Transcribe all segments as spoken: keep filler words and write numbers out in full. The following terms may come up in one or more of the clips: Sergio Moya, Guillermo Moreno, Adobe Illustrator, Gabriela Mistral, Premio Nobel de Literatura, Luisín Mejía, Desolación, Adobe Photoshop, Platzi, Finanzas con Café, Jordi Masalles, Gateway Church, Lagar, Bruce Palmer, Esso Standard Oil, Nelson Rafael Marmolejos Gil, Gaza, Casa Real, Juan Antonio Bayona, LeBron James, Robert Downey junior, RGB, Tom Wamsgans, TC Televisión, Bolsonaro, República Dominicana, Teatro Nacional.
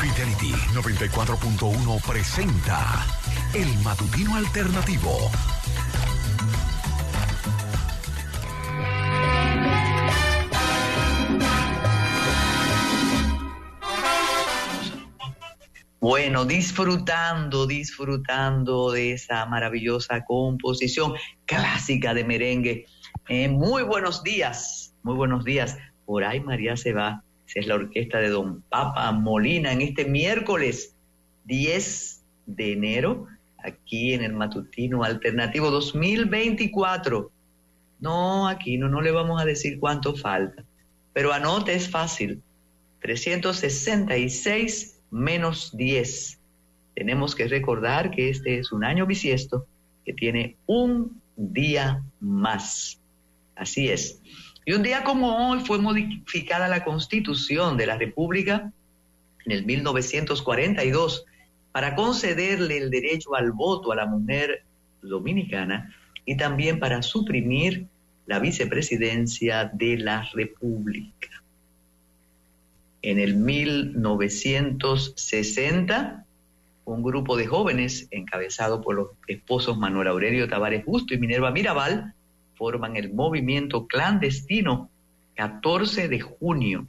Vitality noventa y cuatro punto uno presenta El Matutino Alternativo. Bueno, disfrutando, disfrutando de esa maravillosa composición clásica de merengue. Eh, muy buenos días, muy buenos días. Por ahí María se va. Es la orquesta de Don Papa Molina en este miércoles diez de enero, aquí en el Matutino Alternativo dos mil veinticuatro. No, aquí no, no le vamos a decir cuánto falta, pero anote, es fácil. trescientos sesenta y seis menos diez. Tenemos que recordar que este es un año bisiesto que tiene un día más. Así es. Y un día como hoy fue modificada la Constitución de la República en el mil novecientos cuarenta y dos para concederle el derecho al voto a la mujer dominicana y también para suprimir la vicepresidencia de la República. En el mil novecientos sesenta, un grupo de jóvenes encabezado por los esposos Manuel Aurelio Tavares Justo y Minerva Mirabal forman el movimiento clandestino catorce de junio.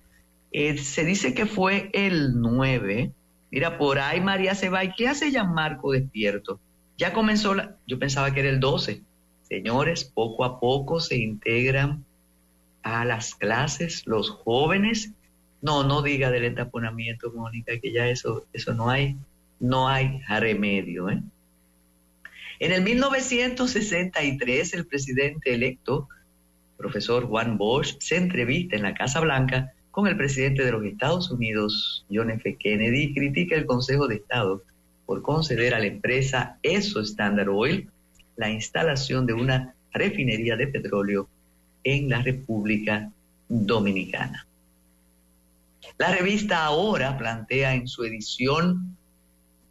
Eh, se dice que fue el nueve. Mira, por ahí María se va. ¿Y qué hace Gianmarco despierto? Ya comenzó la... Yo pensaba que era el doce. Señores, poco a poco se integran a las clases los jóvenes. No, no diga del entaponamiento, Mónica, que ya eso, eso no hay, no hay remedio, ¿eh? En el mil novecientos sesenta y tres, el presidente electo, profesor Juan Bosch, se entrevista en la Casa Blanca con el presidente de los Estados Unidos, John F. Kennedy, y critica el Consejo de Estado por conceder a la empresa Esso Standard Oil la instalación de una refinería de petróleo en la República Dominicana. La revista Ahora plantea en su edición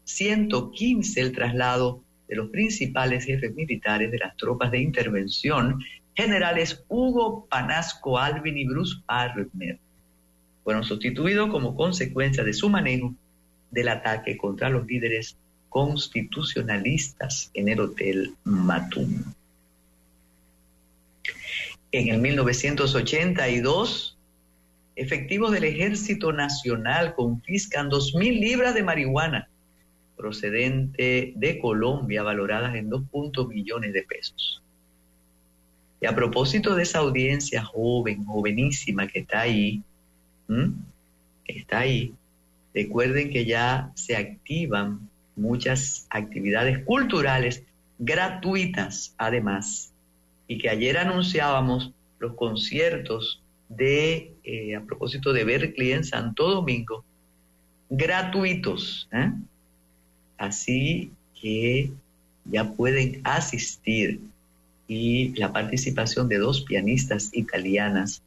ciento quince el traslado de los principales jefes militares de las tropas de intervención, generales Hugo Panasco Alvin y Bruce Palmer, fueron sustituidos como consecuencia de su manejo del ataque contra los líderes constitucionalistas en el Hotel Matum. En el mil novecientos ochenta y dos, efectivos del Ejército Nacional confiscan dos mil libras de marihuana procedente de Colombia, valoradas en dos punto millones de pesos. Y a propósito de esa audiencia joven, jovenísima que está ahí, ¿m? que está ahí, recuerden que ya se activan muchas actividades culturales gratuitas, además, y que ayer anunciábamos los conciertos de, eh, a propósito de Berklee en Santo Domingo, gratuitos, ¿eh? Así que ya pueden asistir, y la participación de dos pianistas italianas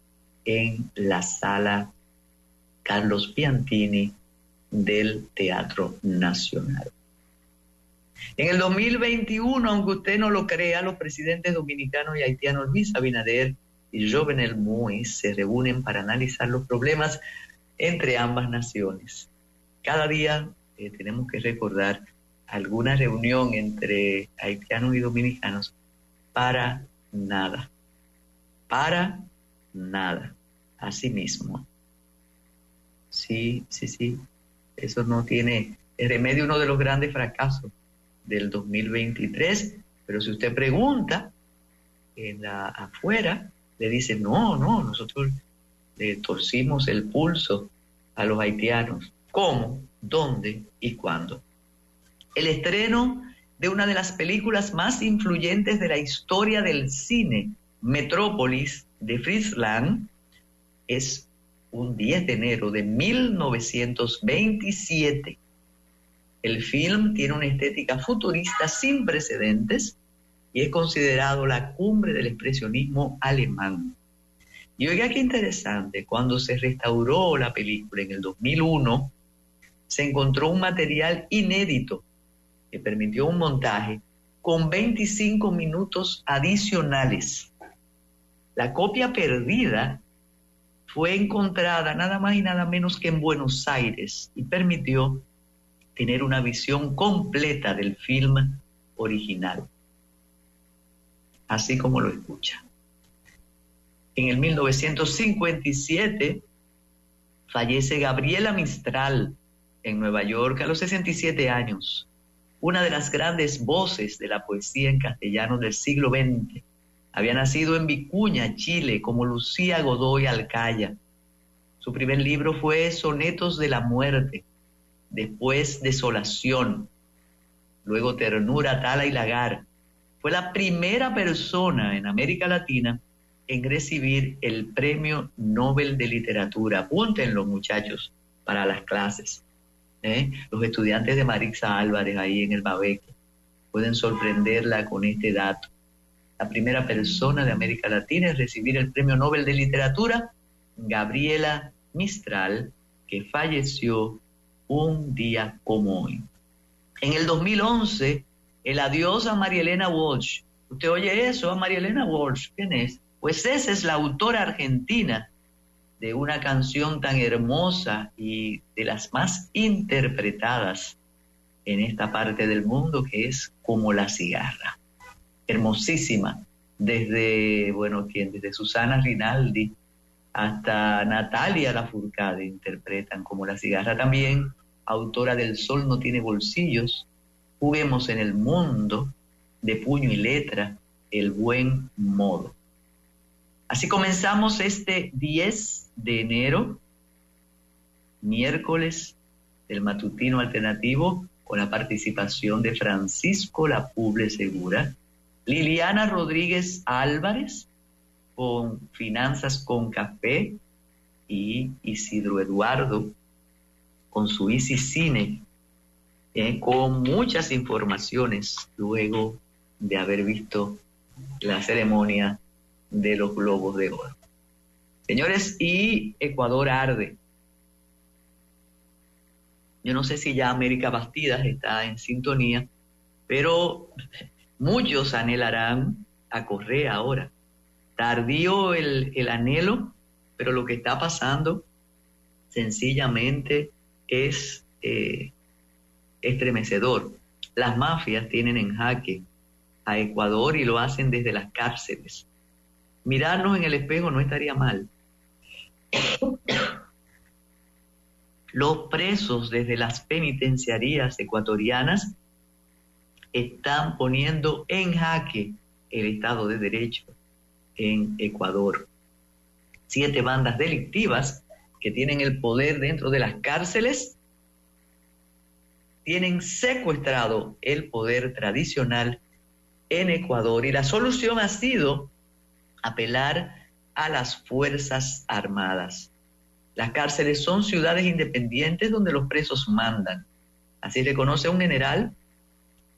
en la sala Carlos Piantini del Teatro Nacional. En el dos mil veintiuno, aunque usted no lo crea, los presidentes dominicanos y haitianos Luis Abinader y Jovenel Moïse se reúnen para analizar los problemas entre ambas naciones. Cada día Eh, tenemos que recordar alguna reunión entre haitianos y dominicanos. Para nada, para nada, así mismo. Sí, sí, sí, eso no tiene remedio, uno de los grandes fracasos del dos mil veintitrés, pero si usted pregunta en la, afuera, le dicen, no, no, nosotros le torcimos el pulso a los haitianos. ¿Cómo? ¿Dónde y cuándo? El estreno de una de las películas más influyentes de la historia del cine, Metrópolis, de Frisland, es un diez de enero de mil novecientos veintisiete. El film tiene una estética futurista sin precedentes y es considerado la cumbre del expresionismo alemán. Y oiga qué interesante, cuando se restauró la película en el dos mil uno, se encontró un material inédito que permitió un montaje con veinticinco minutos adicionales. La copia perdida fue encontrada nada más y nada menos que en Buenos Aires y permitió tener una visión completa del film original, así como lo escucha. En el mil novecientos cincuenta y siete fallece Gabriela Mistral en Nueva York a los sesenta y siete años, una de las grandes voces de la poesía en castellano del siglo veinte. Había nacido en Vicuña, Chile, como Lucía Godoy Alcaya. Su primer libro fue Sonetos de la Muerte, después Desolación, luego Ternura, Tala y Lagar. Fue la primera persona en América Latina en recibir el Premio Nobel de Literatura. Apúntenlo, muchachos, para las clases. ¿Eh? Los estudiantes de Marixa Álvarez ahí en el Babeque pueden sorprenderla con este dato. La primera persona de América Latina en recibir el Premio Nobel de Literatura, Gabriela Mistral, que falleció un día como hoy. En el dos mil once... el adiós a Marielena Walsh. Usted oye eso, a Marielena Walsh, ¿quién es? Pues esa es la autora argentina de una canción tan hermosa y de las más interpretadas en esta parte del mundo, que es Como la Cigarra. Hermosísima, desde, bueno, ¿quién? Desde Susana Rinaldi hasta Natalia Lafourcade interpretan Como la Cigarra. También autora del Sol no tiene bolsillos, Juguemos en el mundo, de Puño y Letra, El buen modo. Así comenzamos este diez de enero, miércoles del Matutino Alternativo, con la participación de Francisco La Púble Segura, Liliana Rodríguez Álvarez con Finanzas con Café y Isidro Eduardo con su Easy Cine. Eh, con muchas informaciones luego de haber visto la ceremonia de los Globos de Oro. Señores, y Ecuador arde. Yo no sé si ya América Bastidas está en sintonía, pero muchos anhelarán a Correa ahora. Tardío el, el anhelo, pero lo que está pasando sencillamente es... Eh, estremecedor. Las mafias tienen en jaque a Ecuador y lo hacen desde las cárceles. Mirarnos en el espejo no estaría mal. Los presos desde las penitenciarías ecuatorianas están poniendo en jaque el Estado de Derecho en Ecuador. Siete bandas delictivas que tienen el poder dentro de las cárceles tienen secuestrado el poder tradicional en Ecuador y la solución ha sido apelar a las Fuerzas Armadas. Las cárceles son ciudades independientes donde los presos mandan. Así reconoce un general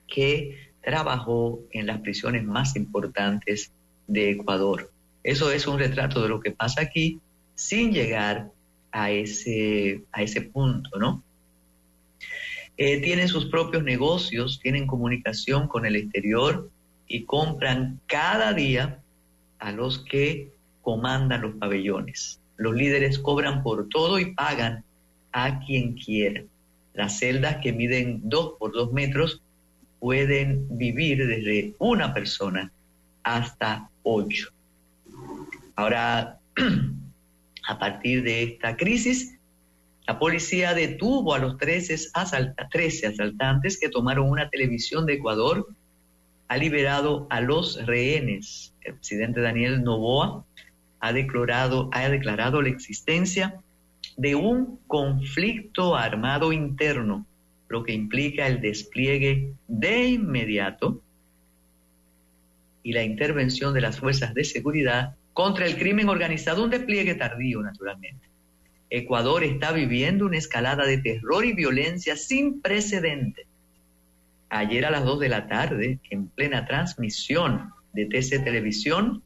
que trabajó en las prisiones más importantes de Ecuador. Eso es un retrato de lo que pasa aquí sin llegar a ese, a ese punto, ¿no? Eh, tienen sus propios negocios, tienen comunicación con el exterior y compran cada día a los que comandan los pabellones. Los líderes cobran por todo y pagan a quien quiera. Las celdas que miden dos por dos metros pueden vivir desde una persona hasta ocho. Ahora, a partir de esta crisis, la policía detuvo a los trece asaltantes que tomaron una televisión de Ecuador. Ha liberado a los rehenes. El presidente Daniel Noboa ha declarado, ha declarado la existencia de un conflicto armado interno, lo que implica el despliegue de inmediato y la intervención de las fuerzas de seguridad contra el crimen organizado, un despliegue tardío, naturalmente. Ecuador está viviendo una escalada de terror y violencia sin precedente. Ayer a las dos de la tarde, en plena transmisión de T C Televisión,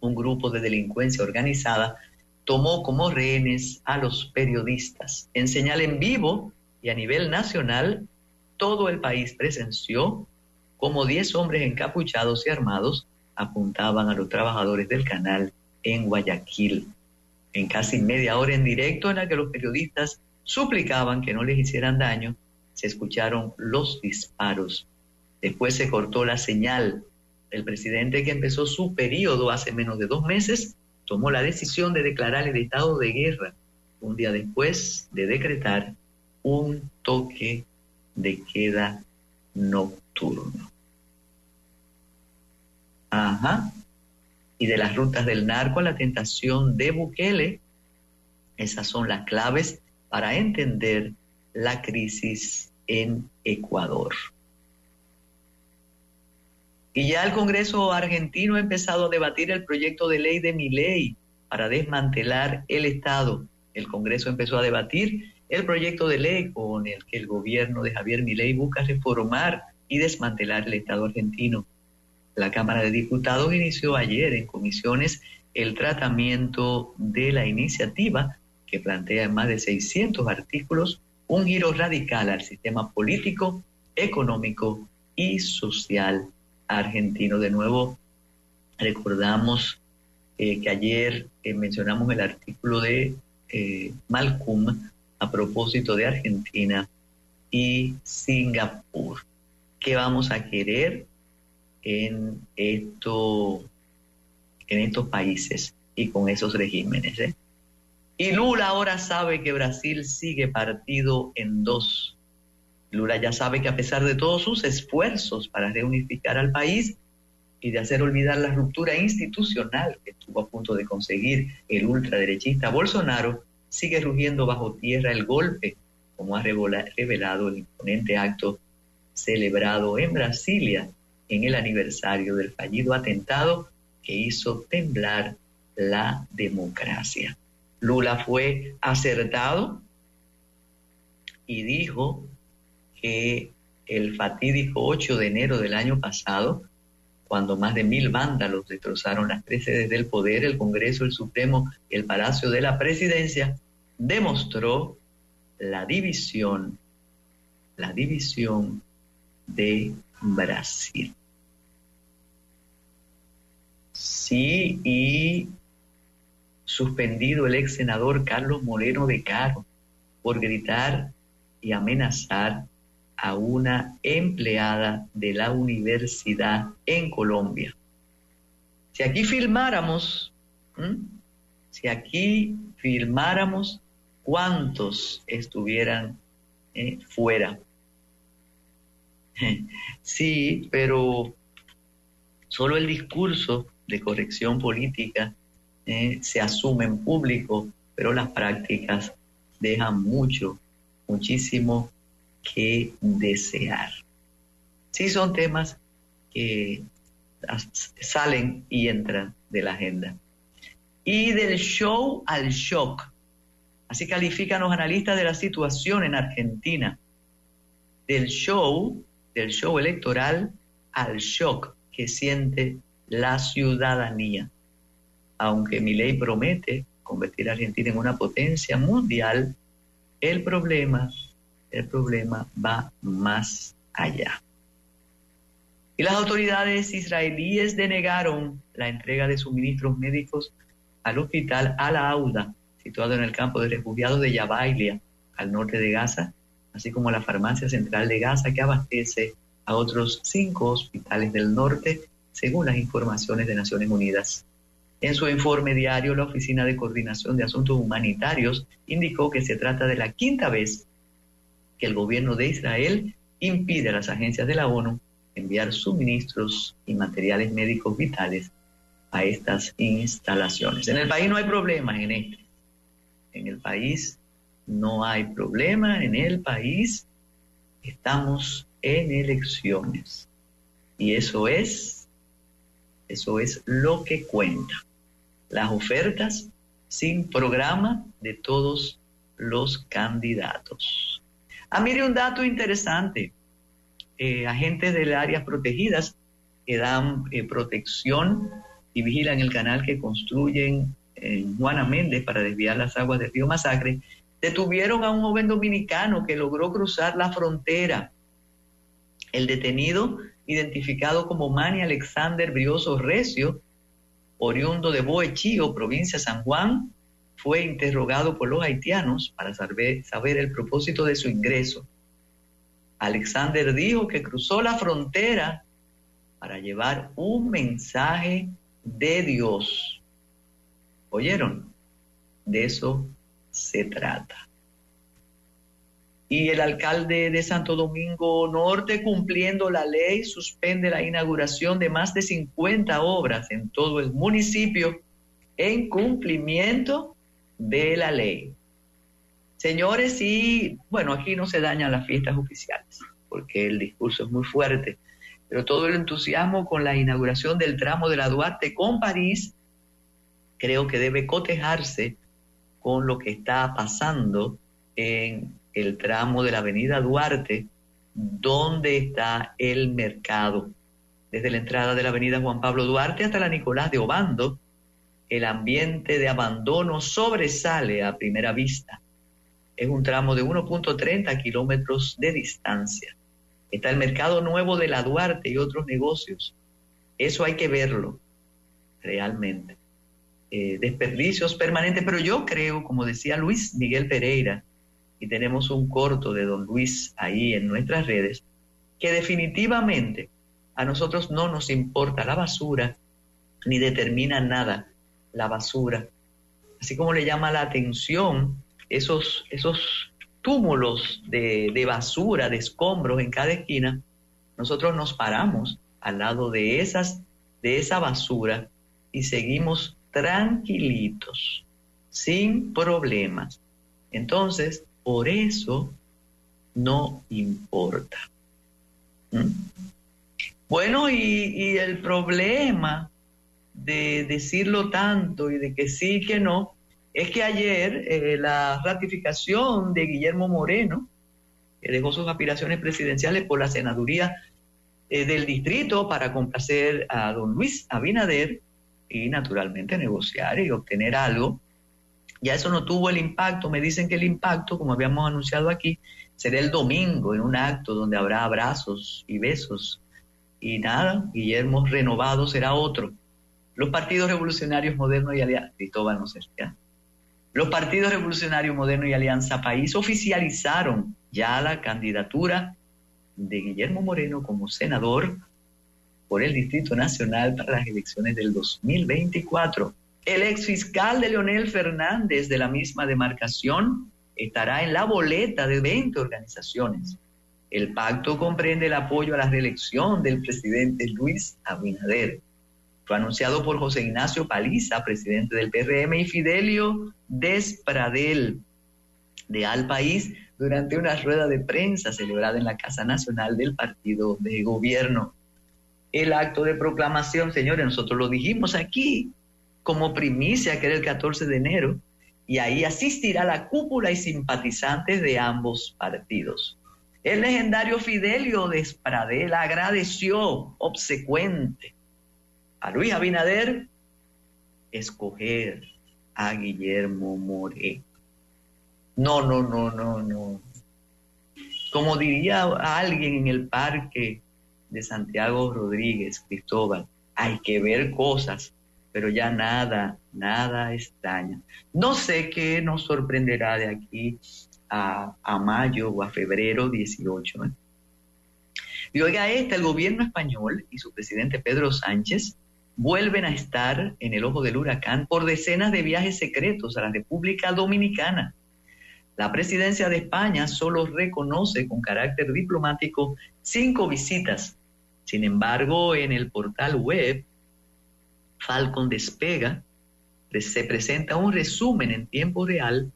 un grupo de delincuencia organizada tomó como rehenes a los periodistas. En señal en vivo y a nivel nacional, todo el país presenció como diez hombres encapuchados y armados apuntaban a los trabajadores del canal en Guayaquil. en casi media hora en directo en la que los periodistas suplicaban que no les hicieran daño, se escucharon los disparos. Después se cortó la señal. El presidente, que empezó su periodo hace menos de dos meses, tomó la decisión de declarar el estado de guerra un día después de decretar un toque de queda nocturno. Ajá. Y de las rutas del narco a la tentación de Bukele, esas son las claves para entender la crisis en Ecuador. Y ya el Congreso argentino ha empezado a debatir el proyecto de ley de Milei para desmantelar el Estado. El Congreso empezó a debatir el proyecto de ley con el que el gobierno de Javier Milei busca reformar y desmantelar el Estado argentino. La Cámara de Diputados inició ayer en comisiones el tratamiento de la iniciativa que plantea en más de seiscientos artículos un giro radical al sistema político, económico y social argentino. De nuevo, recordamos eh, que ayer eh, mencionamos el artículo de eh, Malcolm a propósito de Argentina y Singapur. ¿Qué vamos a querer en esto, en estos países y con esos regímenes, ¿eh? Y Lula ahora sabe que Brasil sigue partido en dos. Lula ya sabe que a pesar de todos sus esfuerzos para reunificar al país y de hacer olvidar la ruptura institucional que estuvo a punto de conseguir el ultraderechista Bolsonaro, sigue rugiendo bajo tierra el golpe, como ha revelado el imponente acto celebrado en Brasilia en el aniversario del fallido atentado que hizo temblar la democracia. Lula fue acertado y dijo que el fatídico ocho de enero del año pasado, cuando más de mil vándalos destrozaron las tres sedes del poder, el Congreso, el Supremo y el Palacio de la Presidencia, demostró la división, la división de Brasil. Sí, y suspendido el ex senador Carlos Moreno de Caro por gritar y amenazar a una empleada de la universidad en Colombia. Si aquí filmáramos, ¿m? si aquí filmáramos, ¿cuántos estuvieran eh, fuera? Sí, pero solo el discurso de corrección política eh, se asume en público, pero las prácticas dejan mucho, muchísimo que desear. Sí, son temas que salen y entran de la agenda. Y del show al shock. Así califican los analistas de la situación en Argentina. Del show... del show electoral al shock que siente la ciudadanía. Aunque Milei promete convertir a Argentina en una potencia mundial, el problema, el problema va más allá. Y las autoridades israelíes denegaron la entrega de suministros médicos al hospital Al-Auda, situado en el campo de refugiados de Yabailia, al norte de Gaza, así como la farmacia central de Gaza, que abastece a otros cinco hospitales del norte, según las informaciones de Naciones Unidas. En su informe diario, la Oficina de Coordinación de Asuntos Humanitarios indicó que se trata de la quinta vez que el gobierno de Israel impide a las agencias de la ONU enviar suministros y materiales médicos vitales a estas instalaciones. En el país no hay problemas en este. En el país... No hay problema en el país, estamos en elecciones y eso es, eso es lo que cuenta. Las ofertas sin programa de todos los candidatos. Ah, mire un dato interesante, eh, agentes del áreas protegidas que dan eh, protección y vigilan el canal que construyen en Juana Méndez para desviar las aguas del río Masacre, detuvieron a un joven dominicano que logró cruzar la frontera. El detenido, identificado como Manny Alexander Brioso Recio, oriundo de Boechío, provincia de San Juan, fue interrogado por los haitianos para saber, saber el propósito de su ingreso. Alexander dijo que cruzó la frontera para llevar un mensaje de Dios. ¿Oyeron? De eso se trata. Y el alcalde de Santo Domingo Norte, cumpliendo la ley, suspende la inauguración de más de cincuenta obras en todo el municipio en cumplimiento de la ley. Señores, y bueno, aquí no se dañan las fiestas oficiales, porque el discurso es muy fuerte, pero todo el entusiasmo con la inauguración del tramo de la Duarte con París creo que debe cotejarse con lo que está pasando en el tramo de la avenida Duarte, donde está el mercado. Desde la entrada de la avenida Juan Pablo Duarte hasta la Nicolás de Obando, el ambiente de abandono sobresale a primera vista. Es un tramo de uno punto treinta kilómetros de distancia. Está el mercado nuevo de la Duarte y otros negocios. Eso hay que verlo, realmente. Eh, desperdicios permanentes, pero yo creo, como decía Luis Miguel Pereira, y tenemos un corto de don Luis ahí en nuestras redes, que definitivamente a nosotros no nos importa la basura ni determina nada la basura. Así como le llama la atención esos, esos túmulos de, de basura, de escombros en cada esquina, nosotros nos paramos al lado de, esas, de esa basura y seguimos tranquilitos, sin problemas. Entonces, por eso no importa. ¿Mm? Bueno, y, y el problema de decirlo tanto y de que sí, que no, es que ayer eh, la ratificación de Guillermo Moreno, que dejó sus aspiraciones presidenciales por la senaduría eh, del distrito para complacer a don Luis Abinader y naturalmente negociar y obtener algo, ya eso no tuvo el impacto. Me dicen que el impacto, como habíamos anunciado aquí, será el domingo en un acto donde habrá abrazos y besos. Y nada, Guillermo renovado será otro. Los partidos revolucionarios modernos y alianza, Cristóbal no sé, ¿ya? Los partidos revolucionarios modernos y Alianza País oficializaron ya la candidatura de Guillermo Moreno como senador por el Distrito Nacional para las elecciones del dos mil veinticuatro. El exfiscal de Leonel Fernández, de la misma demarcación, estará en la boleta de veinte organizaciones. El pacto comprende el apoyo a la reelección del presidente Luis Abinader. Fue anunciado por José Ignacio Paliza, presidente del P R M, y Fidelio Despradel, de Al País, durante una rueda de prensa celebrada en la Casa Nacional del Partido de Gobierno. El acto de proclamación, señores, nosotros lo dijimos aquí, como primicia, que era el catorce de enero, y ahí asistirá la cúpula y simpatizantes de ambos partidos. El legendario Fidelio Despradel agradeció obsecuente a Luis Abinader escoger a Guillermo Moreno. No, no, no, no, no. Como diría alguien en el parque de Santiago Rodríguez, Cristóbal, hay que ver cosas, pero ya nada, nada extraña. No sé qué nos sorprenderá de aquí a, a mayo o a febrero dieciocho. ¿eh? Y oiga esta, el gobierno español y su presidente Pedro Sánchez vuelven a estar en el ojo del huracán por decenas de viajes secretos a la República Dominicana. La presidencia de España solo reconoce con carácter diplomático cinco visitas. Sin embargo, en el portal web Falcon Despega se presenta un resumen en tiempo real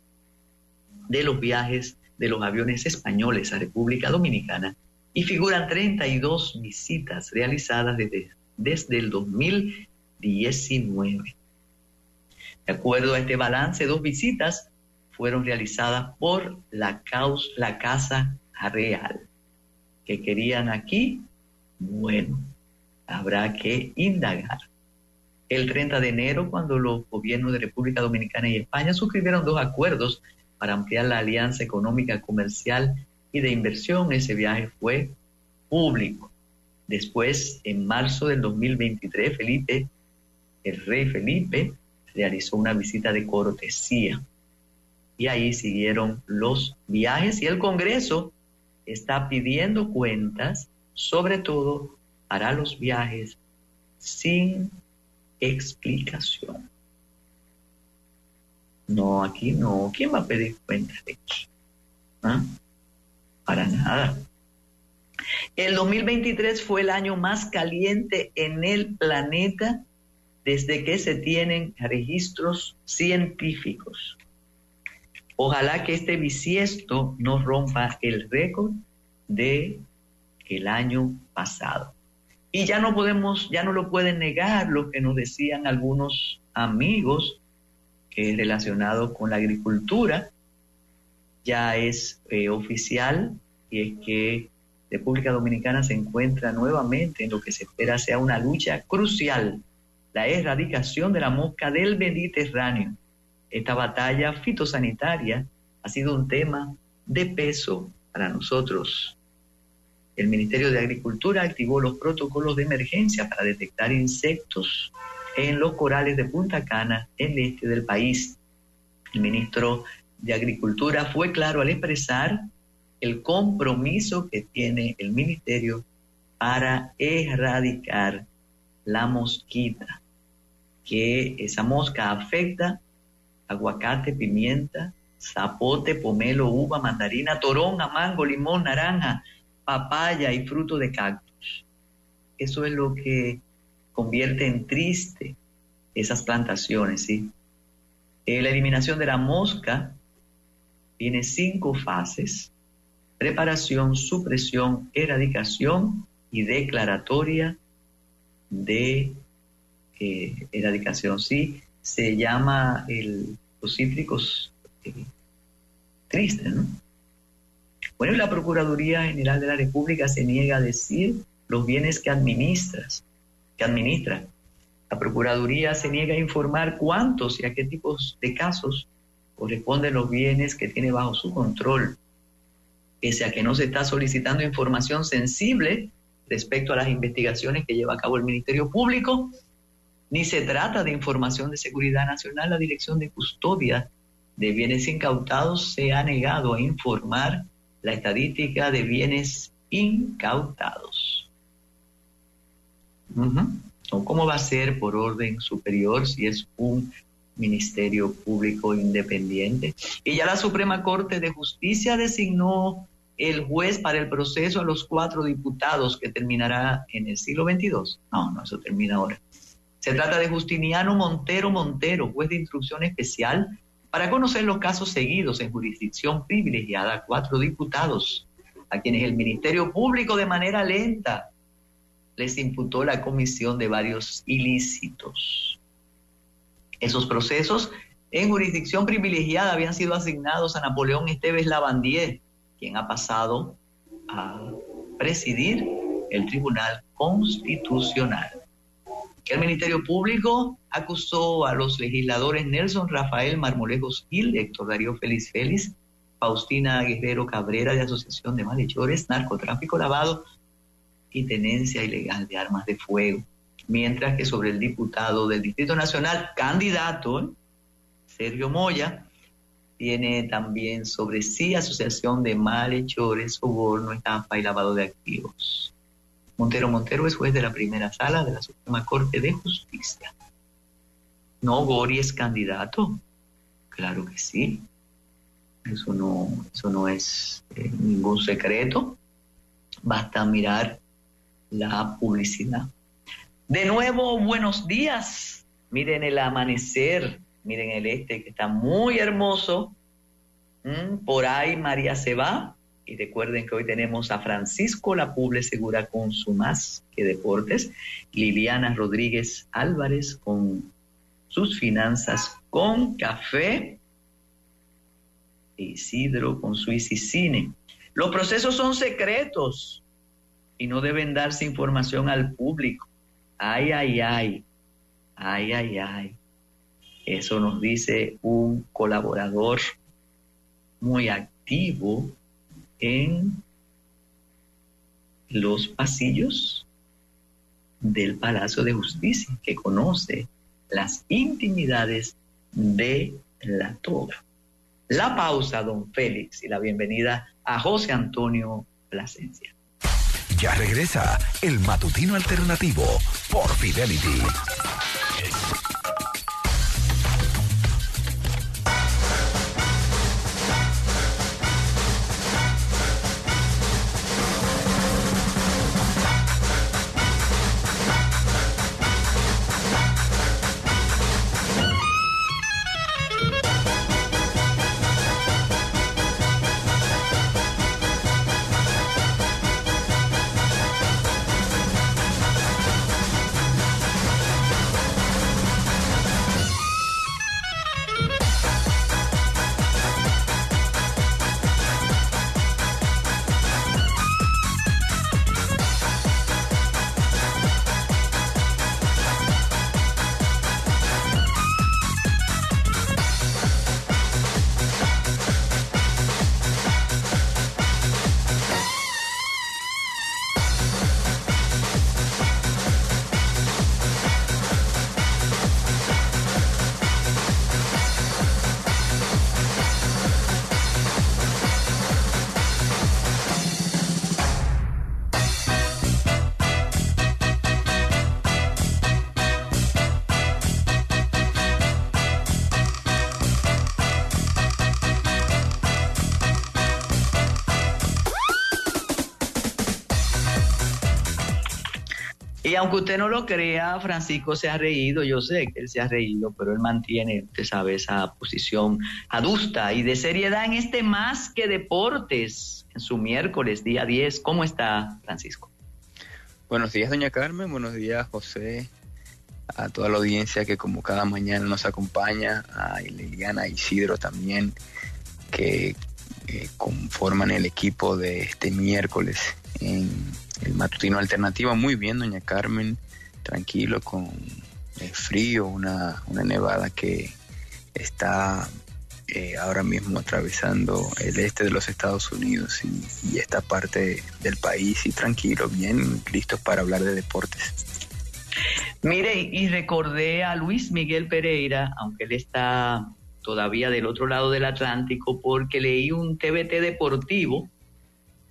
de los viajes de los aviones españoles a República Dominicana y figuran treinta y dos visitas realizadas desde, desde el dos mil diecinueve. De acuerdo a este balance, dos visitas fueron realizadas por la, causa, la Casa Real. ¿Qué querían aquí? Bueno, habrá que indagar. El treinta de enero, cuando los gobiernos de República Dominicana y España suscribieron dos acuerdos para ampliar la alianza económica, comercial y de inversión, ese viaje fue público. Después, en marzo del dos mil veintitrés, Felipe, el rey Felipe, realizó una visita de cortesía y ahí siguieron los viajes y el Congreso está pidiendo cuentas, sobre todo para los viajes sin explicación. No, aquí no. ¿Quién va a pedir cuentas de aquí? ¿Ah? Para nada. El dos mil veintitrés fue el año más caliente en el planeta desde que se tienen registros científicos. Ojalá que este bisiesto no rompa el récord de el año pasado. Y ya no podemos, ya no lo pueden negar lo que nos decían algunos amigos eh, relacionados con la agricultura. Ya es eh, oficial y es que República Dominicana se encuentra nuevamente en lo que se espera sea una lucha crucial, la erradicación de la mosca del Mediterráneo. Esta batalla fitosanitaria ha sido un tema de peso para nosotros. El Ministerio de Agricultura activó los protocolos de emergencia para detectar insectos en los corales de Punta Cana, en el este del país. El ministro de Agricultura fue claro al expresar el compromiso que tiene el ministerio para erradicar la mosquita, que esa mosca afecta aguacate, pimienta, zapote, pomelo, uva, mandarina, toronja, mango, limón, naranja, papaya y fruto de cactus. Eso es lo que convierte en triste esas plantaciones, ¿sí? Eh, la eliminación de la mosca tiene cinco fases: preparación, supresión, erradicación y declaratoria de eh, erradicación. Sí, se llama el, los cítricos eh, tristes, ¿no? Bueno, la Procuraduría General de la República se niega a decir los bienes que administras, que administra. La Procuraduría se niega a informar cuántos y a qué tipos de casos corresponden los bienes que tiene bajo su control, pese a que no se está solicitando información sensible respecto a las investigaciones que lleva a cabo el Ministerio Público, ni se trata de información de seguridad nacional. La Dirección de Custodia de Bienes Incautados se ha negado a informar la estadística de bienes incautados. Uh-huh. ¿Cómo va a ser por orden superior si es un ministerio público independiente? Y ya la Suprema Corte de Justicia designó el juez para el proceso a los cuatro diputados que terminará en el siglo veintidós. No, no, eso termina ahora. Se trata de Justiniano Montero Montero, juez de instrucción especial, para conocer los casos seguidos en jurisdicción privilegiada a cuatro diputados, a quienes el Ministerio Público de manera lenta les imputó la comisión de varios ilícitos. Esos procesos en jurisdicción privilegiada habían sido asignados a Napoleón Esteves Lavandier, quien ha pasado a presidir el Tribunal Constitucional. El Ministerio Público acusó a los legisladores Nelson Rafael Marmolejos Gil, Héctor Darío Félix Félix, Faustina Guerrero Cabrera de Asociación de Malhechores, Narcotráfico Lavado y Tenencia Ilegal de Armas de Fuego. Mientras que sobre el diputado del Distrito Nacional, candidato, ¿eh? Sergio Moya, tiene también sobre sí Asociación de Malhechores, Soborno, Estafa y Lavado de Activos. Montero Montero es juez de la primera sala de la Suprema Corte de Justicia. ¿No Gori es candidato? Claro que sí. Eso no, eso no es eh, ningún secreto. Basta mirar la publicidad. De nuevo, buenos días. Miren el amanecer. Miren el este que está muy hermoso. Mm, por ahí María se va. Y recuerden que hoy tenemos a Francisco La Púble Segura con su Más que Deportes, Liliana Rodríguez Álvarez con sus Finanzas con Café, Isidro con su Isicine. Los procesos son secretos y no deben darse información al público. Ay, ay, ay, ay, ay, ay. Eso nos dice un colaborador muy activo en los pasillos del Palacio de Justicia, que conoce las intimidades de la toga. La pausa, don Félix, y la bienvenida a José Antonio Plasencia. Ya regresa El Matutino Alternativo por Fidelity. Y aunque usted no lo crea, Francisco se ha reído, yo sé que él se ha reído, pero él mantiene, usted sabe, esa posición adusta y de seriedad en este Más que Deportes, en su miércoles, día diez. ¿Cómo está, Francisco? Buenos días, doña Carmen, buenos días, José, a toda la audiencia que como cada mañana nos acompaña, a Liliana, a Isidro también, que eh, conforman el equipo de este miércoles en El Matutino Alternativo. Muy bien, doña Carmen, tranquilo, con el frío, una, una nevada que está eh, ahora mismo atravesando el este de los Estados Unidos y, y esta parte del país, y tranquilo, bien, listos para hablar de deportes. Mire, y recordé a Luis Miguel Pereira, aunque él está todavía del otro lado del Atlántico, porque leí un T V T deportivo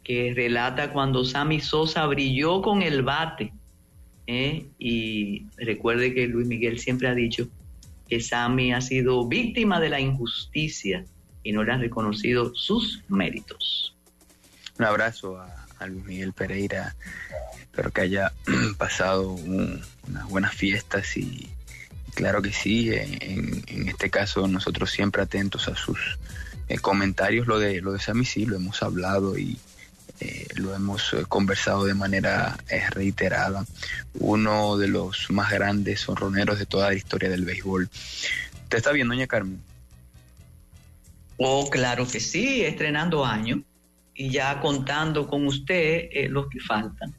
que relata cuando Sammy Sosa brilló con el bate. ¿eh? Y recuerde que Luis Miguel siempre ha dicho que Sammy ha sido víctima de la injusticia y no le han reconocido sus méritos. Un abrazo a, a Luis Miguel Pereira. Espero que haya pasado un, unas buenas fiestas y, y claro que sí, en, en este caso nosotros siempre atentos a sus eh, comentarios. Lo de, lo de Sammy sí, lo hemos hablado y Eh, lo hemos eh, conversado de manera eh, reiterada. Uno de los más grandes honroneros de toda la historia del béisbol. ¿Usted está bien, doña Carmen? Oh, claro que sí, estrenando año y ya contando con usted eh, los que faltan.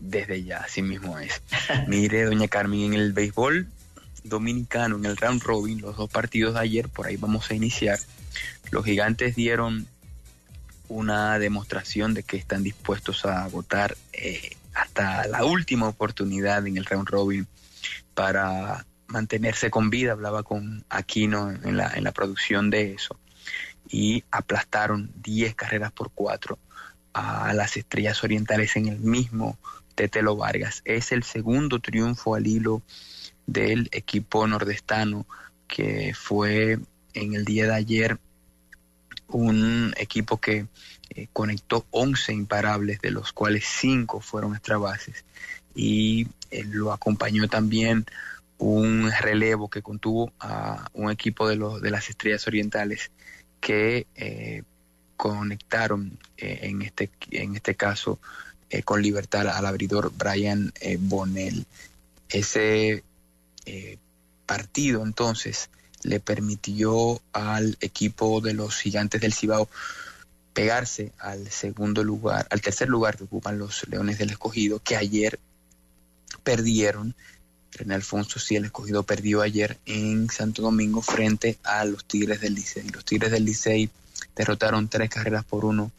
Desde ya, así mismo es. Mire, doña Carmen, en el béisbol dominicano, en el round robin, los dos partidos de ayer, por ahí vamos a iniciar. Los Gigantes dieron una demostración de que están dispuestos a agotar eh, hasta la última oportunidad en el round robin para mantenerse con vida. Hablaba con Aquino en la, en la producción de eso, y aplastaron diez carreras por cuatro a las Estrellas Orientales en el mismo Tetelo Vargas. Es el segundo triunfo al hilo del equipo nordestano, que fue en el día de ayer un equipo que eh, conectó once imparables, de los cuales cinco fueron extra bases, y eh, lo acompañó también un relevo que contuvo a un equipo de, los, de las Estrellas Orientales que eh, conectaron eh, en, este, en este caso eh, con libertad al abridor Brian eh, Bonell. Ese eh, partido entonces le permitió al equipo de los Gigantes del Cibao pegarse al segundo lugar, al tercer lugar que ocupan los Leones del Escogido, que ayer perdieron. René Alfonso, sí, el Escogido perdió ayer en Santo Domingo frente a los Tigres del Licey. Los Tigres del Licey derrotaron tres carreras por uno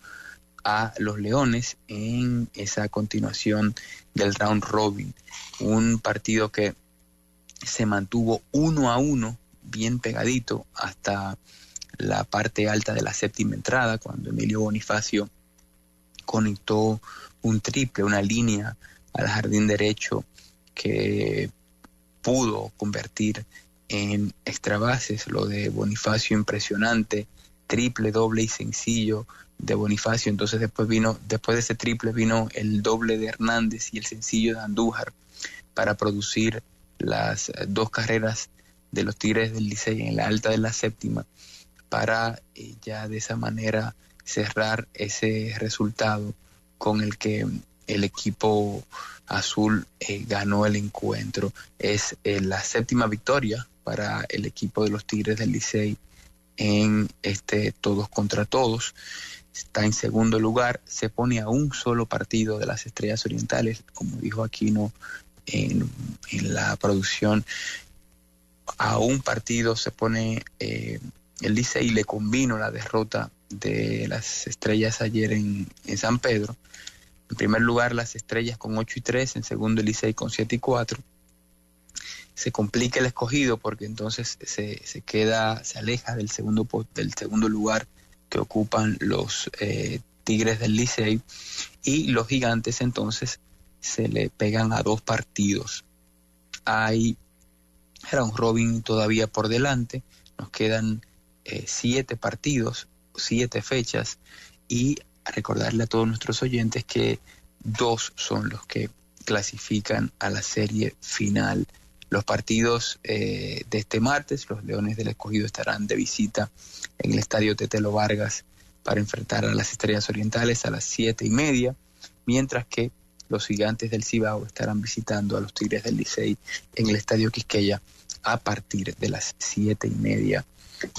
a los Leones en esa continuación del round robin. Un partido que se mantuvo uno a uno, bien pegadito, hasta la parte alta de la séptima entrada, cuando Emilio Bonifacio conectó un triple, una línea al jardín derecho que pudo convertir en extra bases. Lo de Bonifacio impresionante, triple, doble y sencillo de Bonifacio. Entonces después vino, después de ese triple vino el doble de Hernández y el sencillo de Andújar para producir las dos carreras de los Tigres del Licey en la alta de la séptima, para eh, ya de esa manera cerrar ese resultado con el que el equipo azul eh, ganó el encuentro. Es eh, la séptima victoria para el equipo de los Tigres del Licey en este todos contra todos. Está en segundo lugar, se pone a un solo partido de las Estrellas Orientales, como dijo Aquino en, en la producción. A un partido se pone eh, el Licey, le convino la derrota de las Estrellas ayer en, en San Pedro. En primer lugar las Estrellas con ocho y tres, en segundo el Licey con siete y cuatro. Se complica el Escogido porque entonces se, se queda, se aleja del segundo, del segundo lugar que ocupan los eh, Tigres del Licey, y los Gigantes entonces se le pegan a dos partidos. Hay round robin todavía por delante, nos quedan eh, siete partidos, siete fechas, y recordarle a todos nuestros oyentes que dos son los que clasifican a la serie final. Los partidos eh, de este martes, los Leones del Escogido estarán de visita en el Estadio Tetelo Vargas para enfrentar a las Estrellas Orientales a las siete y media, mientras que los Gigantes del Cibao estarán visitando a los Tigres del Licey en el Estadio Quisqueya a partir de las siete y media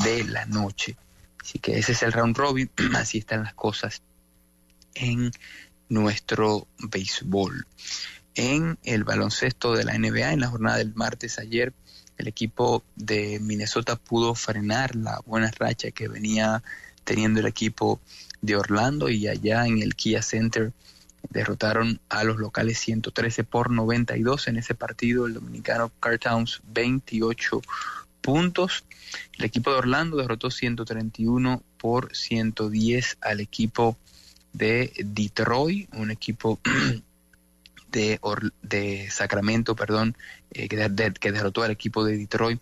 de la noche. Así que ese es el round robin, así están las cosas en nuestro béisbol. En el baloncesto de la N B A, en la jornada del martes ayer, el equipo de Minnesota pudo frenar la buena racha que venía teniendo el equipo de Orlando, y allá en el Kia Center derrotaron a los locales ciento trece por noventa y dos. En ese partido el dominicano Carl Towns veintiocho puntos. El equipo de Orlando derrotó ciento treinta y uno por ciento diez al equipo de Detroit, un equipo De, Or- de Sacramento, perdón, eh, que, de- que derrotó al equipo de Detroit.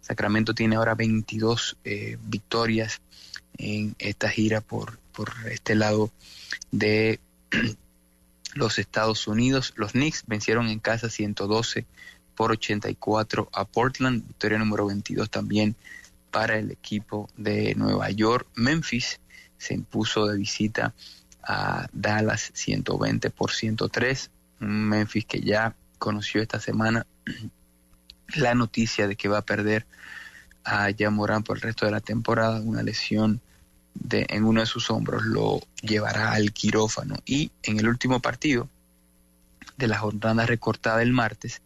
Sacramento tiene ahora veintidós eh, victorias en esta gira por, por este lado de los Estados Unidos. Los Knicks vencieron en casa ciento doce por ochenta y cuatro a Portland, victoria número veintidós también para el equipo de Nueva York. Memphis se impuso de visita a Dallas ciento veinte por ciento tres. Memphis que ya conoció esta semana la noticia de que va a perder a Ja Morant por el resto de la temporada. Una lesión de, en uno de sus hombros lo llevará al quirófano. Y en el último partido de la jornada recortada el martes,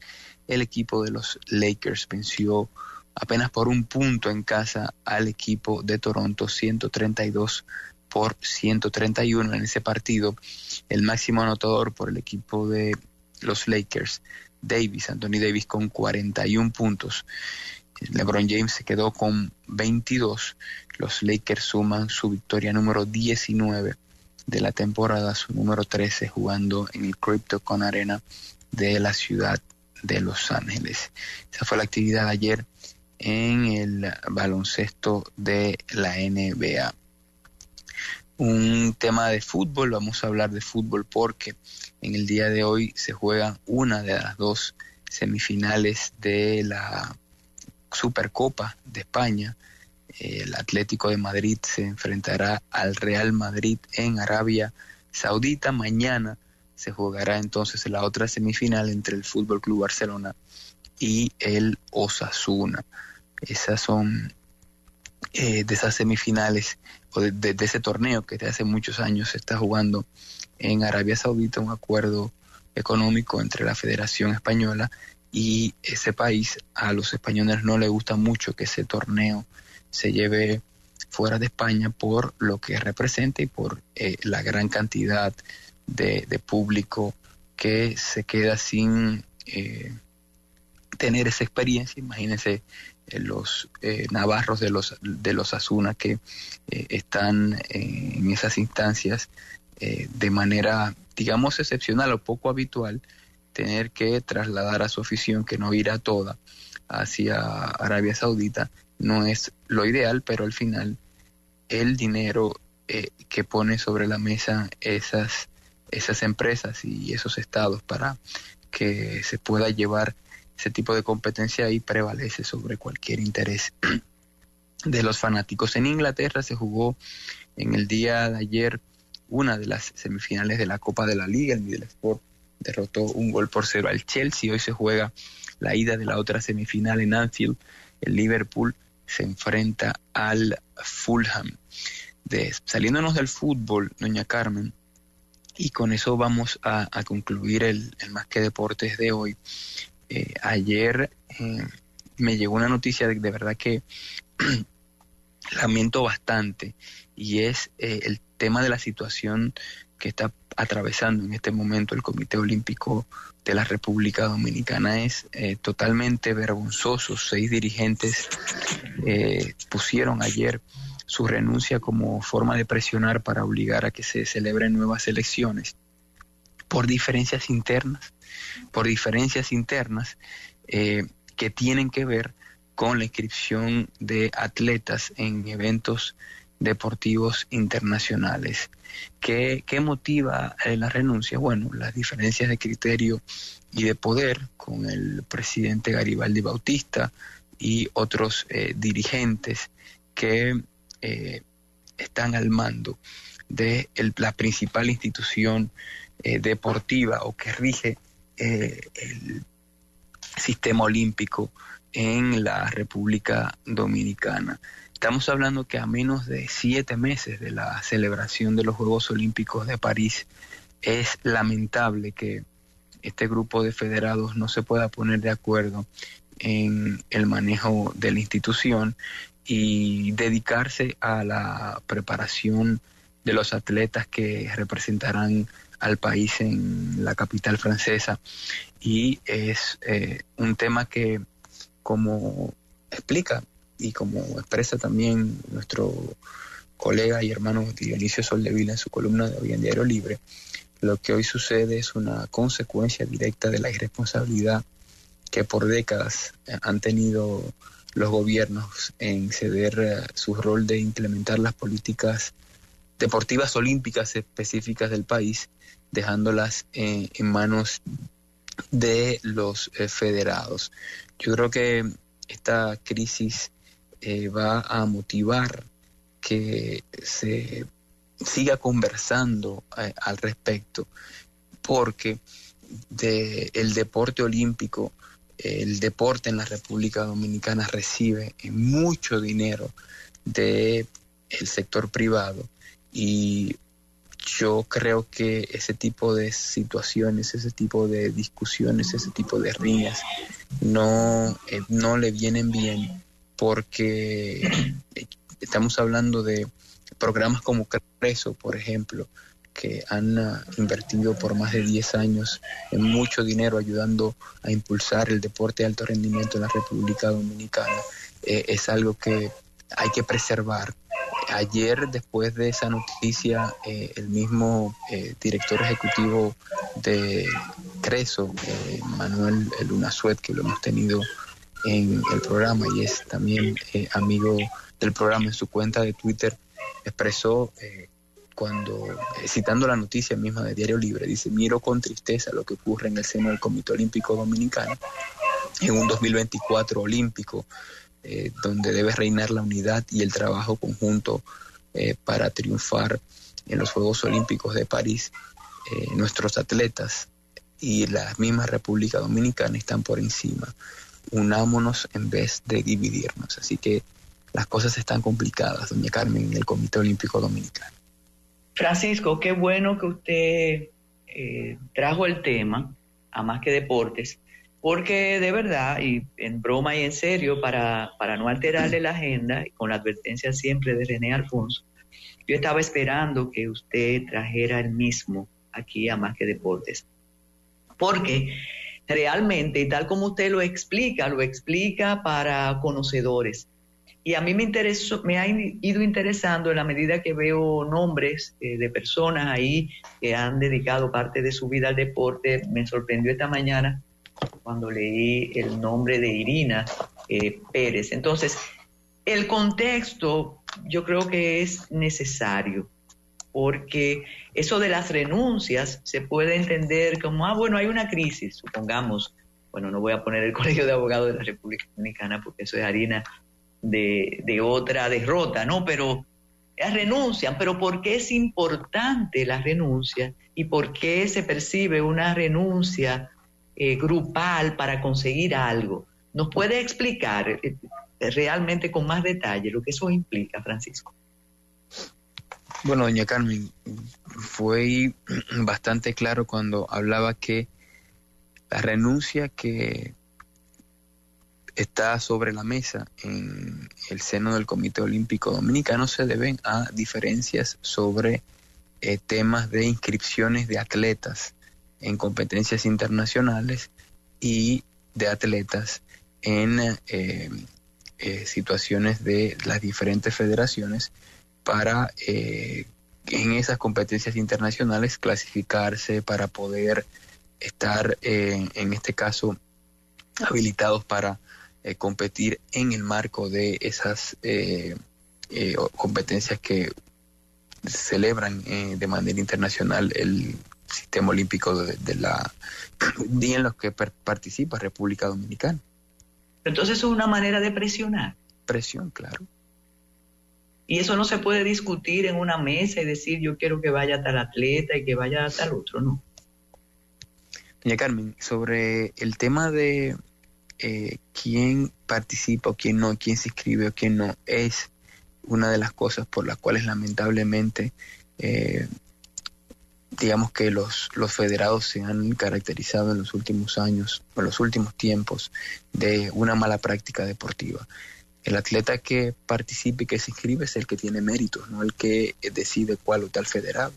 el equipo de los Lakers venció apenas por un punto en casa al equipo de Toronto ciento treinta y dos por ciento treinta y uno. En ese partido el máximo anotador por el equipo de los Lakers, Davis, Anthony Davis, con cuarenta y uno puntos. LeBron James se quedó con veintidós. Los Lakers suman su victoria número diecinueve de la temporada, su número trece, jugando en el CryptoCon Arena de la ciudad de Los Ángeles. Esa fue la actividad de ayer en el baloncesto de la N B A. Un tema de fútbol, vamos a hablar de fútbol porque en el día de hoy se juega una de las dos semifinales de la Supercopa de España. El Atlético de Madrid se enfrentará al Real Madrid en Arabia Saudita. Mañana se jugará entonces la otra semifinal entre el Fútbol Club Barcelona y el Osasuna. Esas son eh, de esas semifinales, o de, de, de ese torneo que desde hace muchos años se está jugando en Arabia Saudita, un acuerdo económico entre la Federación Española y ese país. A los españoles no les gusta mucho que ese torneo se lleve fuera de España por lo que representa y por eh, la gran cantidad de, de público que se queda sin eh, tener esa experiencia. Imagínense eh, los eh, navarros de los de los Asuna que eh, están eh, en esas instancias eh, de manera, digamos, excepcional o poco habitual, tener que trasladar a su afición, que no irá toda, hacia Arabia Saudita. No es lo ideal, pero al final el dinero eh, que pone sobre la mesa esas esas empresas y esos estados para que se pueda llevar ese tipo de competencia ahí prevalece sobre cualquier interés de los fanáticos. En Inglaterra se jugó en el día de ayer una de las semifinales de la Copa de la Liga. El Middlesbrough derrotó un gol por cero al Chelsea. Hoy se juega la ida de la otra semifinal en Anfield. El Liverpool se enfrenta al Fulham. De, saliéndonos del fútbol, doña Carmen, y con eso vamos a, a concluir el, el Más que Deportes de hoy. Eh, ayer eh, me llegó una noticia de, de verdad que lamento bastante, y es eh, el tema de la situación que está atravesando en este momento el Comité Olímpico de la República Dominicana. Es eh, totalmente vergonzoso. Seis dirigentes eh, pusieron ayer su renuncia como forma de presionar para obligar a que se celebren nuevas elecciones por diferencias internas, por diferencias internas eh, que tienen que ver con la inscripción de atletas en eventos deportivos internacionales. ¿Qué, qué motiva eh, la renuncia? Bueno, las diferencias de criterio y de poder con el presidente Garibaldi Bautista y otros eh, dirigentes que Eh, están al mando de el, la principal institución eh, deportiva o que rige eh, el sistema olímpico en la República Dominicana. Estamos hablando que a menos de siete meses de la celebración de los Juegos Olímpicos de París, es lamentable que este grupo de federados no se pueda poner de acuerdo en el manejo de la institución y dedicarse a la preparación de los atletas que representarán al país en la capital francesa. Y es eh, un tema que, como explica y como expresa también nuestro colega y hermano Dionisio Soldevila en su columna de hoy en Diario Libre, lo que hoy sucede es una consecuencia directa de la irresponsabilidad que por décadas han tenido los gobiernos en ceder su rol de implementar las políticas deportivas olímpicas específicas del país, dejándolas eh, en manos de los eh, federados. Yo creo que esta crisis eh, va a motivar que se siga conversando eh, al respecto, porque de el deporte olímpico, el deporte en la República Dominicana recibe mucho dinero del sector privado, y yo creo que ese tipo de situaciones, ese tipo de discusiones, ese tipo de riñas no, eh, no le vienen bien, porque estamos hablando de programas como Creso, por ejemplo, que han invertido por más de diez años en mucho dinero ayudando a impulsar el deporte de alto rendimiento en la República Dominicana. Eh, es algo que hay que preservar. Ayer, después de esa noticia, eh, el mismo eh, director ejecutivo de Creso, eh, Manuel Luna Suet, que lo hemos tenido en el programa y es también eh, amigo del programa, en su cuenta de Twitter expresó, eh, cuando, citando la noticia misma de Diario Libre, dice: miro con tristeza lo que ocurre en el seno del Comité Olímpico Dominicano en un dos mil veinticuatro olímpico, eh, donde debe reinar la unidad y el trabajo conjunto eh, para triunfar en los Juegos Olímpicos de París. Eh, nuestros atletas y la misma República Dominicana están por encima. Unámonos en vez de dividirnos. Así que las cosas están complicadas, doña Carmen, en el Comité Olímpico Dominicano. Francisco, qué bueno que usted eh, trajo el tema a Más que Deportes, porque de verdad, y en broma y en serio, para, para no alterarle la agenda, y con la advertencia siempre de René Alfonso, yo estaba esperando que usted trajera el mismo aquí a Más que Deportes, porque realmente, tal como usted lo explica, lo explica para conocedores. Y a mí me interesó, me ha ido interesando en la medida que veo nombres eh, de personas ahí que han dedicado parte de su vida al deporte. Me sorprendió esta mañana cuando leí el nombre de Irina eh, Pérez. Entonces, el contexto yo creo que es necesario, porque eso de las renuncias se puede entender como, ah, bueno, hay una crisis, supongamos. Bueno, no voy a poner el Colegio de Abogados de la República Dominicana porque eso es harina de, de otra derrota, ¿no? Pero renuncian, pero ¿por qué es importante la renuncia? ¿Y por qué se percibe una renuncia eh, grupal para conseguir algo? ¿Nos puede explicar eh, realmente con más detalle lo que eso implica, Francisco? Bueno, doña Carmen, fue bastante claro cuando hablaba que la renuncia que está sobre la mesa en el seno del Comité Olímpico Dominicano se deben a diferencias sobre eh, temas de inscripciones de atletas en competencias internacionales y de atletas en eh, eh, situaciones de las diferentes federaciones para eh, en esas competencias internacionales clasificarse para poder estar, eh, en este caso, habilitados para eh, competir en el marco de esas eh, eh, competencias que celebran eh, de manera internacional el sistema olímpico de, de la y en los que per- participa República Dominicana. Entonces es una manera de presionar. Presión, claro. Y eso no se puede discutir en una mesa y decir yo quiero que vaya tal atleta y que vaya tal otro, ¿no? Doña Carmen, sobre el tema de eh, quién participa o quién no, quién se inscribe o quién no, es una de las cosas por las cuales lamentablemente eh, digamos que los, los federados se han caracterizado en los últimos años, en los últimos tiempos, de una mala práctica deportiva. El atleta que participe y que se inscribe es el que tiene méritos, no el que decide cuál o tal federado.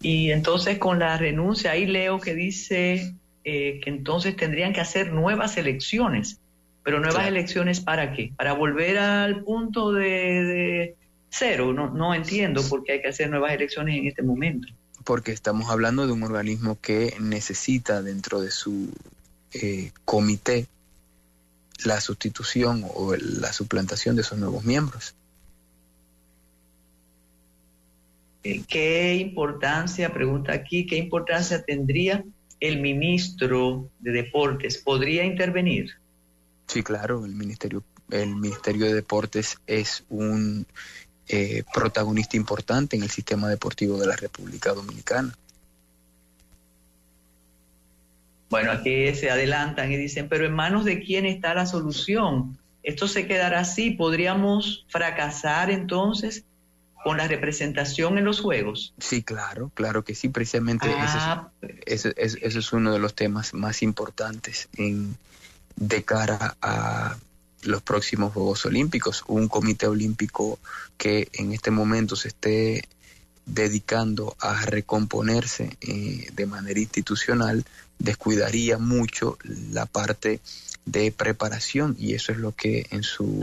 Y entonces con la renuncia, ahí leo que dice eh, que entonces tendrían que hacer nuevas elecciones. ¿Pero nuevas claro. elecciones para qué? ¿Para volver al punto de, de cero? No, no entiendo por qué hay que hacer nuevas elecciones en este momento. Porque estamos hablando de un organismo que necesita dentro de su eh, comité la sustitución o la suplantación de esos nuevos miembros. ¿Qué importancia, pregunta aquí, qué importancia tendría el ministro de Deportes? ¿Podría intervenir? Sí, claro, el Ministerio, el Ministerio de Deportes es un eh, protagonista importante en el sistema deportivo de la República Dominicana. Bueno, aquí se adelantan y dicen, pero ¿en manos de quién está la solución? ¿Esto se quedará así? ¿Podríamos fracasar entonces con la representación en los Juegos? Sí, claro, claro que sí. Precisamente ah. eso, es, eso, eso es uno de los temas más importantes en, de cara a los próximos Juegos Olímpicos. Un comité olímpico que en este momento se esté dedicando a recomponerse eh, de manera institucional descuidaría mucho la parte de preparación, y eso es lo que en su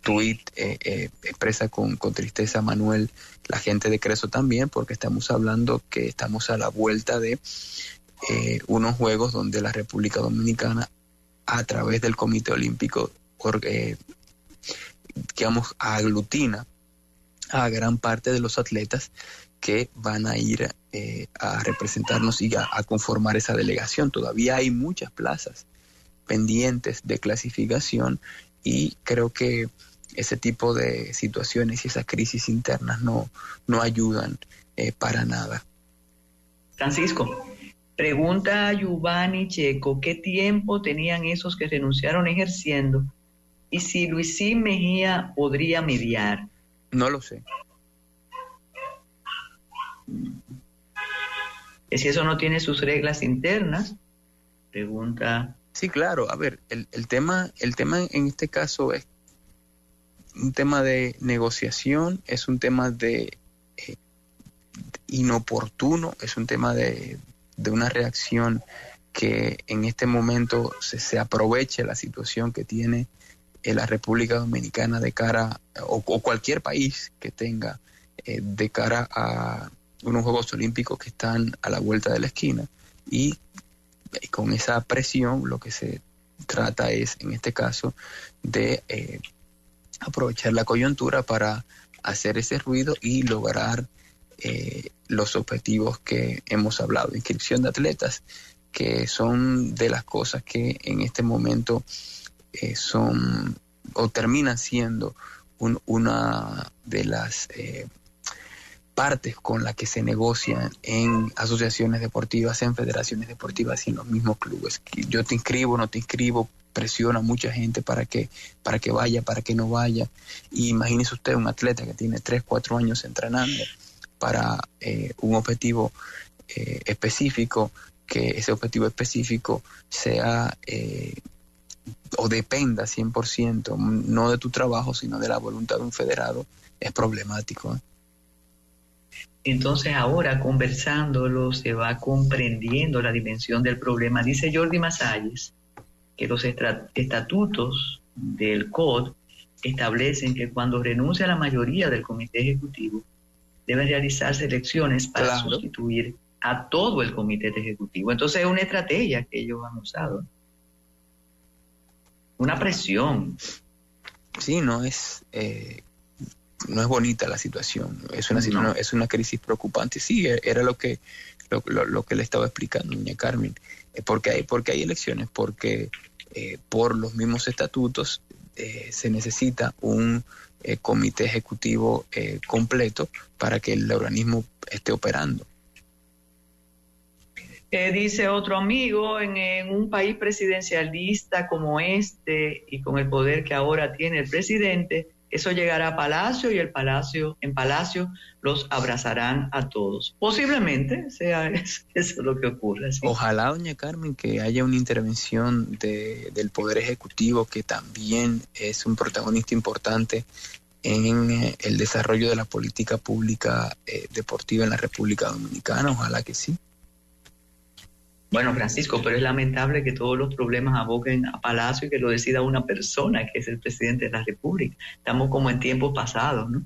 tweet eh, eh, expresa con, con tristeza Manuel, la gente de Creso también, porque estamos hablando que estamos a la vuelta de eh, unos juegos donde la República Dominicana, a través del Comité Olímpico, porque, digamos, aglutina a gran parte de los atletas que van a ir eh, a representarnos y a, a conformar esa delegación. Todavía hay muchas plazas pendientes de clasificación y creo que ese tipo de situaciones y esas crisis internas no, no ayudan eh, para nada. Francisco, pregunta a Giovanni Checo, ¿qué tiempo tenían esos que renunciaron ejerciendo? Y si Luisín Mejía podría mediar. No lo sé. Si eso no tiene sus reglas internas, pregunta. Sí, claro. A ver, el, el tema, el tema en este caso es un tema de negociación, es un tema de eh, inoportuno, es un tema de de una reacción que en este momento se, se aproveche la situación que tiene eh, la República Dominicana de cara, o, o cualquier país que tenga, eh, de cara a unos Juegos Olímpicos que están a la vuelta de la esquina. Y eh, con esa presión lo que se trata es, en este caso, de eh, aprovechar la coyuntura para hacer ese ruido y lograr eh, los objetivos que hemos hablado. Inscripción de atletas, que son de las cosas que en este momento eh, son o terminan siendo un, una de las eh, partes con las que se negocian en asociaciones deportivas, en federaciones deportivas y en los mismos clubes. Yo te inscribo, no te inscribo, presiona a mucha gente para que, para que vaya, para que no vaya. Y imagínese usted un atleta que tiene tres, cuatro años entrenando para eh, un objetivo eh, específico, que ese objetivo específico sea eh, o dependa cien por ciento no de tu trabajo, sino de la voluntad de un federado, es problemático, ¿eh? Entonces ahora, conversándolo, se va comprendiendo la dimensión del problema. Dice Jordi Masalles que los estatutos del C O D establecen que cuando renuncia la mayoría del comité ejecutivo, deben realizarse elecciones para claro. sustituir a todo el comité ejecutivo. Entonces es una estrategia que ellos han usado, una presión. Sí, no es eh, no es bonita la situación. Es una no. es una crisis preocupante. Sí, era lo que lo, lo, lo que le estaba explicando, doña Carmen, eh, porque hay porque hay elecciones, porque eh, por los mismos estatutos eh, se necesita un eh, comité ejecutivo eh, completo para que el organismo esté operando. Eh, dice otro amigo, en, en un país presidencialista como este y con el poder que ahora tiene el presidente, eso llegará a Palacio y el Palacio, en Palacio los abrazarán a todos. Posiblemente sea eso, eso lo que ocurra. ¿Sí? Ojalá, doña Carmen, que haya una intervención de, del Poder Ejecutivo, que también es un protagonista importante en el desarrollo de la política pública eh, deportiva en la República Dominicana. Ojalá que sí. Bueno, Francisco, pero es lamentable que todos los problemas aboquen a Palacio y que lo decida una persona, que es el presidente de la República. Estamos como en tiempos pasados, ¿no?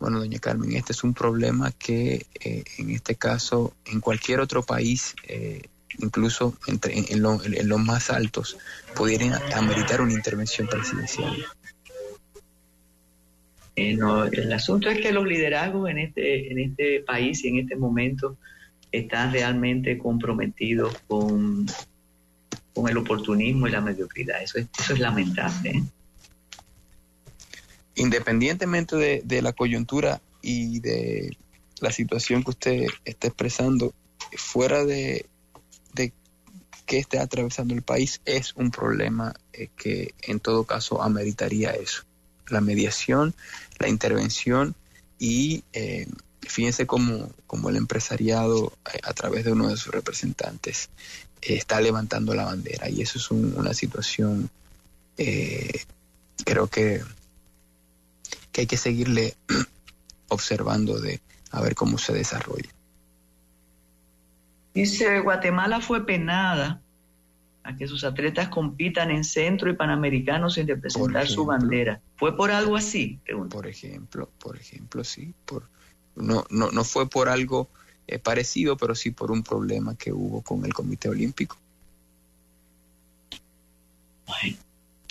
Bueno, doña Carmen, este es un problema que eh, en este caso, en cualquier otro país, eh, incluso entre, en, en, lo, en, en los más altos, pudieran ameritar una intervención presidencial. Eh, no, el asunto es que los liderazgos en este, en este país y en este momento están realmente comprometidos con, con el oportunismo y la mediocridad. Eso es, eso es lamentable, ¿eh? Independientemente de, de la coyuntura y de la situación que usted está expresando, fuera de, de que esté atravesando el país, es un problema eh, que en todo caso ameritaría eso. La mediación, la intervención y... Eh, Fíjense cómo, cómo el empresariado, a, a través de uno de sus representantes, eh, está levantando la bandera. Y eso es un, una situación, eh, creo que, que hay que seguirle observando de a ver cómo se desarrolla. Dice, Guatemala fue penada a que sus atletas compitan en centro y panamericanos sin representar ejemplo, su bandera. ¿Fue por algo así? Pregunto. Por ejemplo, por ejemplo, sí, por... No, no, no fue por algo eh, parecido, pero sí por un problema que hubo con el Comité Olímpico. Bueno,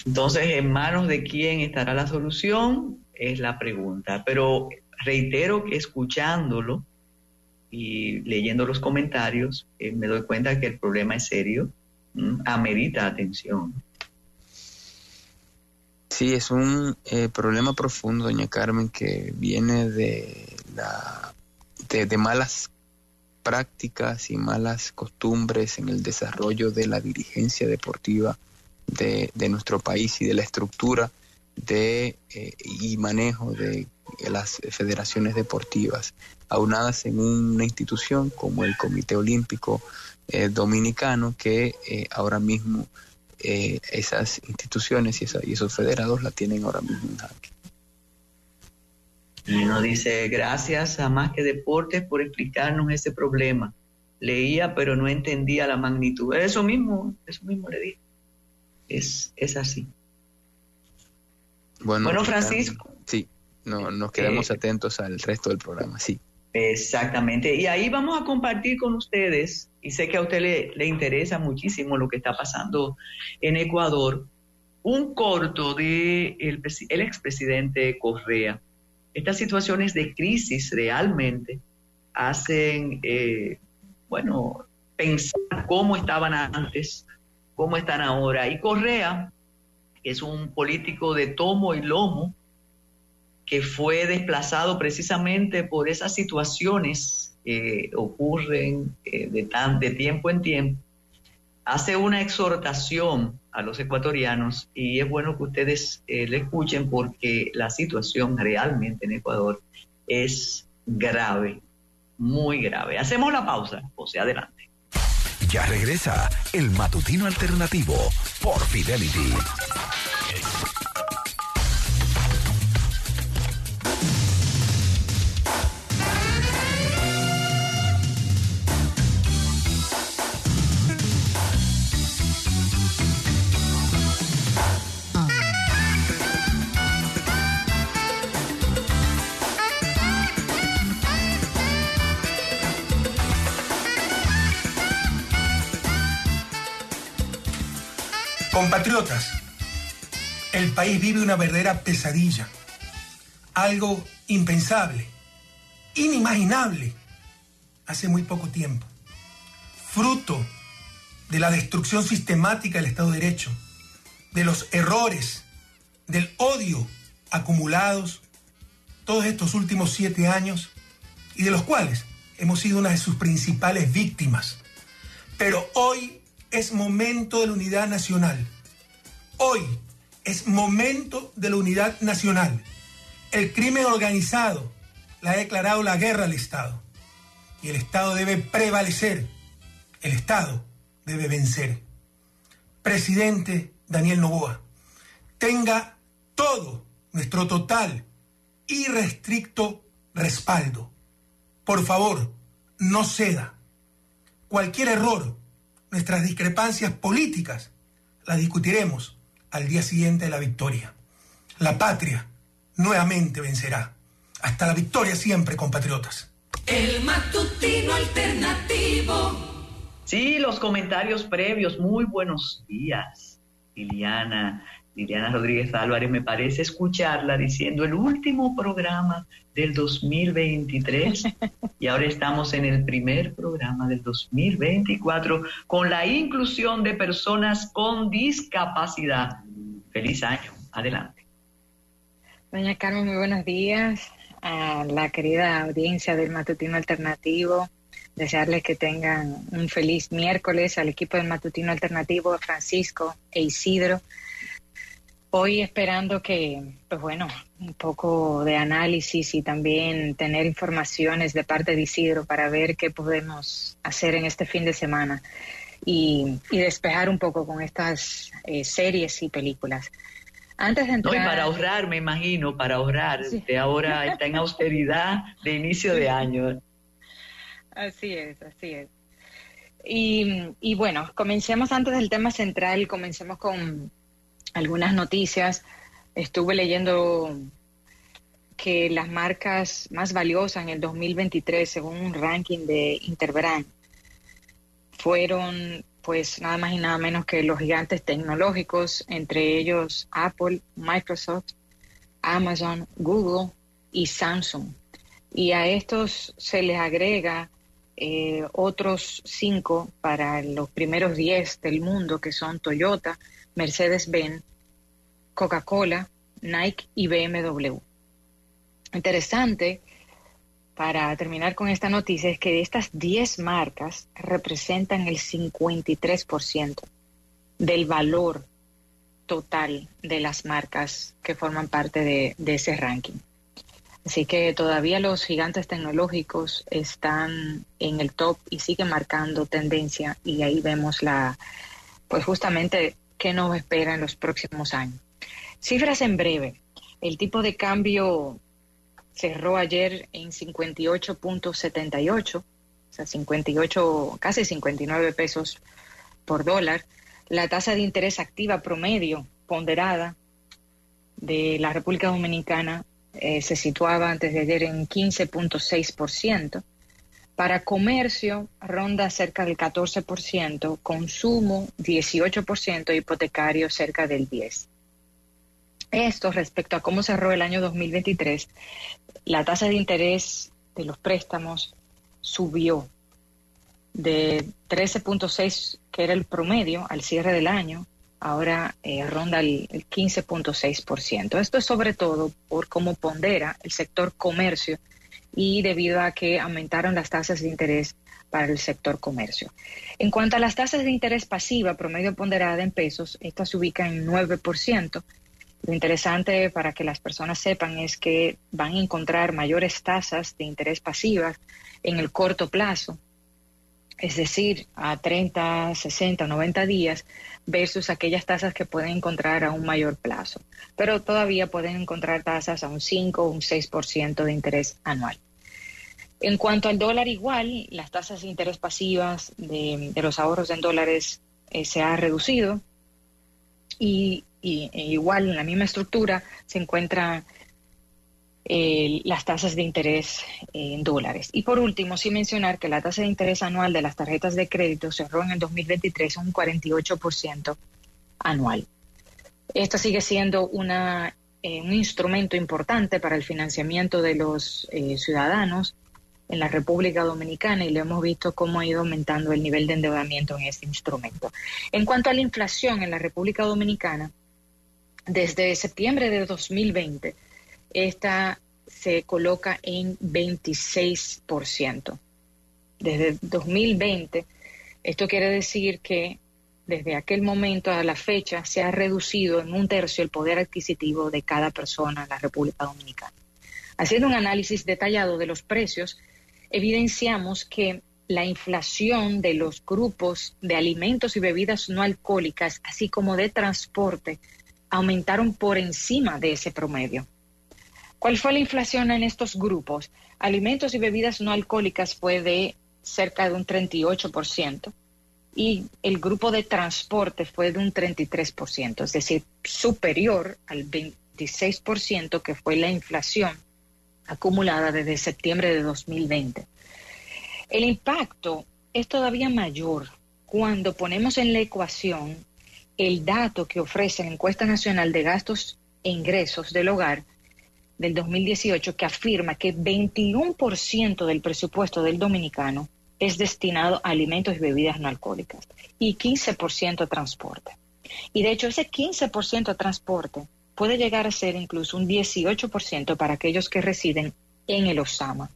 entonces, ¿en manos de quién estará la solución? Es la pregunta. Pero reitero que escuchándolo y leyendo los comentarios, eh, me doy cuenta que el problema es serio, ¿m? Amerita atención. Sí, es un eh, problema profundo, doña Carmen, que viene de La, de, de malas prácticas y malas costumbres en el desarrollo de la dirigencia deportiva de, de nuestro país y de la estructura de eh, y manejo de las federaciones deportivas, aunadas en una institución como el Comité Olímpico eh, Dominicano, que eh, ahora mismo eh, esas instituciones y, esa, y esos federados la tienen ahora mismo en jaque. Y nos dice, gracias a Más que Deportes por explicarnos ese problema. leía pero no entendía la magnitud. Eso mismo, eso mismo le dije. Es, es así. Bueno, bueno Francisco. Están, sí, no, nos quedamos eh, atentos al resto del programa, sí. Exactamente. Y ahí vamos a compartir con ustedes, y sé que a usted le, le interesa muchísimo lo que está pasando en Ecuador, un corto de el, el expresidente Correa. Estas situaciones de crisis realmente hacen, eh, bueno, pensar cómo estaban antes, cómo están ahora. Y Correa es un político de tomo y lomo que fue desplazado precisamente por esas situaciones que eh, ocurren eh, de, tan, de tiempo en tiempo. Hace una exhortación a los ecuatorianos y es bueno que ustedes eh, le escuchen porque la situación realmente en Ecuador es grave, muy grave. Hacemos la pausa, o sea, adelante. Ya regresa El Matutino Alternativo por Fidelity. Compatriotas, el país vive una verdadera pesadilla, algo impensable, inimaginable, hace muy poco tiempo, fruto de la destrucción sistemática del Estado de Derecho, de los errores, del odio acumulados todos estos últimos siete años y de los cuales hemos sido una de sus principales víctimas. Pero hoy es momento de la unidad nacional. Hoy es momento de la unidad nacional. El crimen organizado le ha declarado la guerra al Estado. Y el Estado debe prevalecer. El Estado debe vencer. Presidente Daniel Noboa, tenga todo nuestro total y irrestricto respaldo. Por favor, no ceda. Cualquier error, nuestras discrepancias políticas, las discutiremos al día siguiente de la victoria. La patria nuevamente vencerá. Hasta la victoria siempre, compatriotas. El Matutino Alternativo. Sí, los comentarios previos. Muy buenos días, Liliana. Liliana Rodríguez Álvarez, me parece escucharla diciendo el último programa del dos mil veintitrés y ahora estamos en el primer programa del dos mil veinticuatro con la inclusión de personas con discapacidad. Feliz año. Adelante. Doña Carmen, muy buenos días a la querida audiencia del Matutino Alternativo. Desearles que tengan un feliz miércoles al equipo del Matutino Alternativo, Francisco e Isidro. Hoy esperando que, pues bueno, un poco de análisis y también tener informaciones de parte de Isidro para ver qué podemos hacer en este fin de semana y, y despejar un poco con estas eh, series y películas. Antes de entrar... No, y para ahorrar, me imagino, para ahorrar. Sí. De ahora está en austeridad de inicio de año. Así es, así es. Y, y bueno, comencemos antes del tema central, comencemos con... algunas noticias. Estuve leyendo que las marcas más valiosas en el dos mil veintitrés, según un ranking de Interbrand, fueron pues nada más y nada menos que los gigantes tecnológicos, entre ellos Apple, Microsoft, Amazon, Google y Samsung. Y a estos se les agrega eh, otros cinco para los primeros diez del mundo, que son Toyota, Mercedes-Benz, Coca-Cola, Nike y B M W. Interesante, para terminar con esta noticia, es que estas diez marcas representan el cincuenta y tres por ciento del valor total de las marcas que forman parte de, de ese ranking. Así que todavía los gigantes tecnológicos están en el top y siguen marcando tendencia, y ahí vemos la, pues justamente... ¿qué nos espera en los próximos años? Cifras en breve. El tipo de cambio cerró ayer en cincuenta y ocho punto setenta y ocho, sea, cincuenta y ocho, casi cincuenta y nueve pesos por dólar. La tasa de interés activa promedio ponderada de la República Dominicana eh, se situaba antes de ayer en quince punto seis por ciento. Para comercio ronda cerca del catorce por ciento, consumo dieciocho por ciento, hipotecario cerca del diez por ciento. Esto respecto a cómo cerró el año dos mil veintitrés, la tasa de interés de los préstamos subió de trece punto seis, que era el promedio al cierre del año, ahora eh, ronda el quince punto seis por ciento. Esto es sobre todo por cómo pondera el sector comercio y debido a que aumentaron las tasas de interés para el sector comercio. En cuanto a las tasas de interés pasiva promedio ponderada en pesos, esta se ubica en nueve por ciento. Lo interesante para que las personas sepan es que van a encontrar mayores tasas de interés pasivas en el corto plazo, es decir, a treinta, sesenta, noventa días, versus aquellas tasas que pueden encontrar a un mayor plazo. Pero todavía pueden encontrar tasas a un cinco o un seis por ciento de interés anual. En cuanto al dólar igual, las tasas de interés pasivas de, de los ahorros en dólares eh, se ha reducido y Y, y igual en la misma estructura se encuentran eh, las tasas de interés eh, en dólares. Y por último, sí mencionar que la tasa de interés anual de las tarjetas de crédito cerró en el dos mil veintitrés un cuarenta y ocho por ciento anual. Esto sigue siendo una, eh, un instrumento importante para el financiamiento de los eh, ciudadanos en la República Dominicana, y lo hemos visto cómo ha ido aumentando el nivel de endeudamiento en este instrumento. En cuanto a la inflación en la República Dominicana, desde septiembre de dos mil veinte, esta se coloca en veintiséis por ciento. Desde dos mil veinte, esto quiere decir que desde aquel momento a la fecha se ha reducido en un tercio el poder adquisitivo de cada persona en la República Dominicana. Haciendo un análisis detallado de los precios, evidenciamos que la inflación de los grupos de alimentos y bebidas no alcohólicas, así como de transporte, aumentaron por encima de ese promedio. ¿Cuál fue la inflación en estos grupos? Alimentos y bebidas no alcohólicas fue de cerca de un treinta y ocho por ciento y el grupo de transporte fue de un treinta y tres por ciento, es decir, superior al veintiséis por ciento que fue la inflación acumulada desde septiembre de dos mil veinte. El impacto es todavía mayor cuando ponemos en la ecuación el dato que ofrece la Encuesta Nacional de Gastos e Ingresos del Hogar del dos mil dieciocho, que afirma que veintiuno por ciento del presupuesto del dominicano es destinado a alimentos y bebidas no alcohólicas y quince por ciento a transporte. Y de hecho ese quince por ciento a transporte puede llegar a ser incluso un dieciocho por ciento para aquellos que residen en el Osama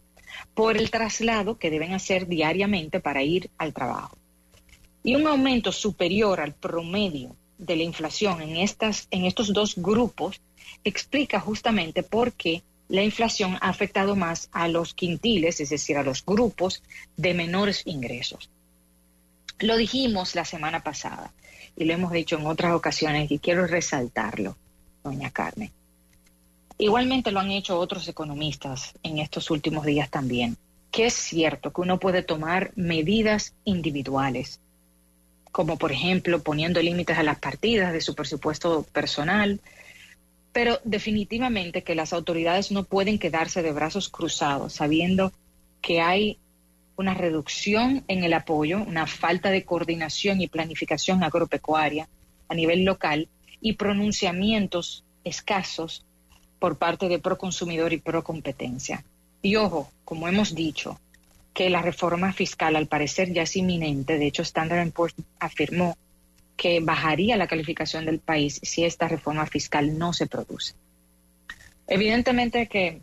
por el traslado que deben hacer diariamente para ir al trabajo. Y un aumento superior al promedio de la inflación en, estas, en estos dos grupos explica justamente por qué la inflación ha afectado más a los quintiles, es decir, a los grupos de menores ingresos. Lo dijimos la semana pasada y lo hemos dicho en otras ocasiones y quiero resaltarlo, doña Carmen. Igualmente lo han hecho otros economistas en estos últimos días también, que es cierto que uno puede tomar medidas individuales, como por ejemplo poniendo límites a las partidas de su presupuesto personal, pero definitivamente que las autoridades no pueden quedarse de brazos cruzados, sabiendo que hay una reducción en el apoyo, una falta de coordinación y planificación agropecuaria a nivel local y pronunciamientos escasos por parte de Proconsumidor y Procompetencia. Y ojo, como hemos dicho, que la reforma fiscal al parecer ya es inminente. De hecho, Standard and Poor's afirmó que bajaría la calificación del país si esta reforma fiscal no se produce. Evidentemente que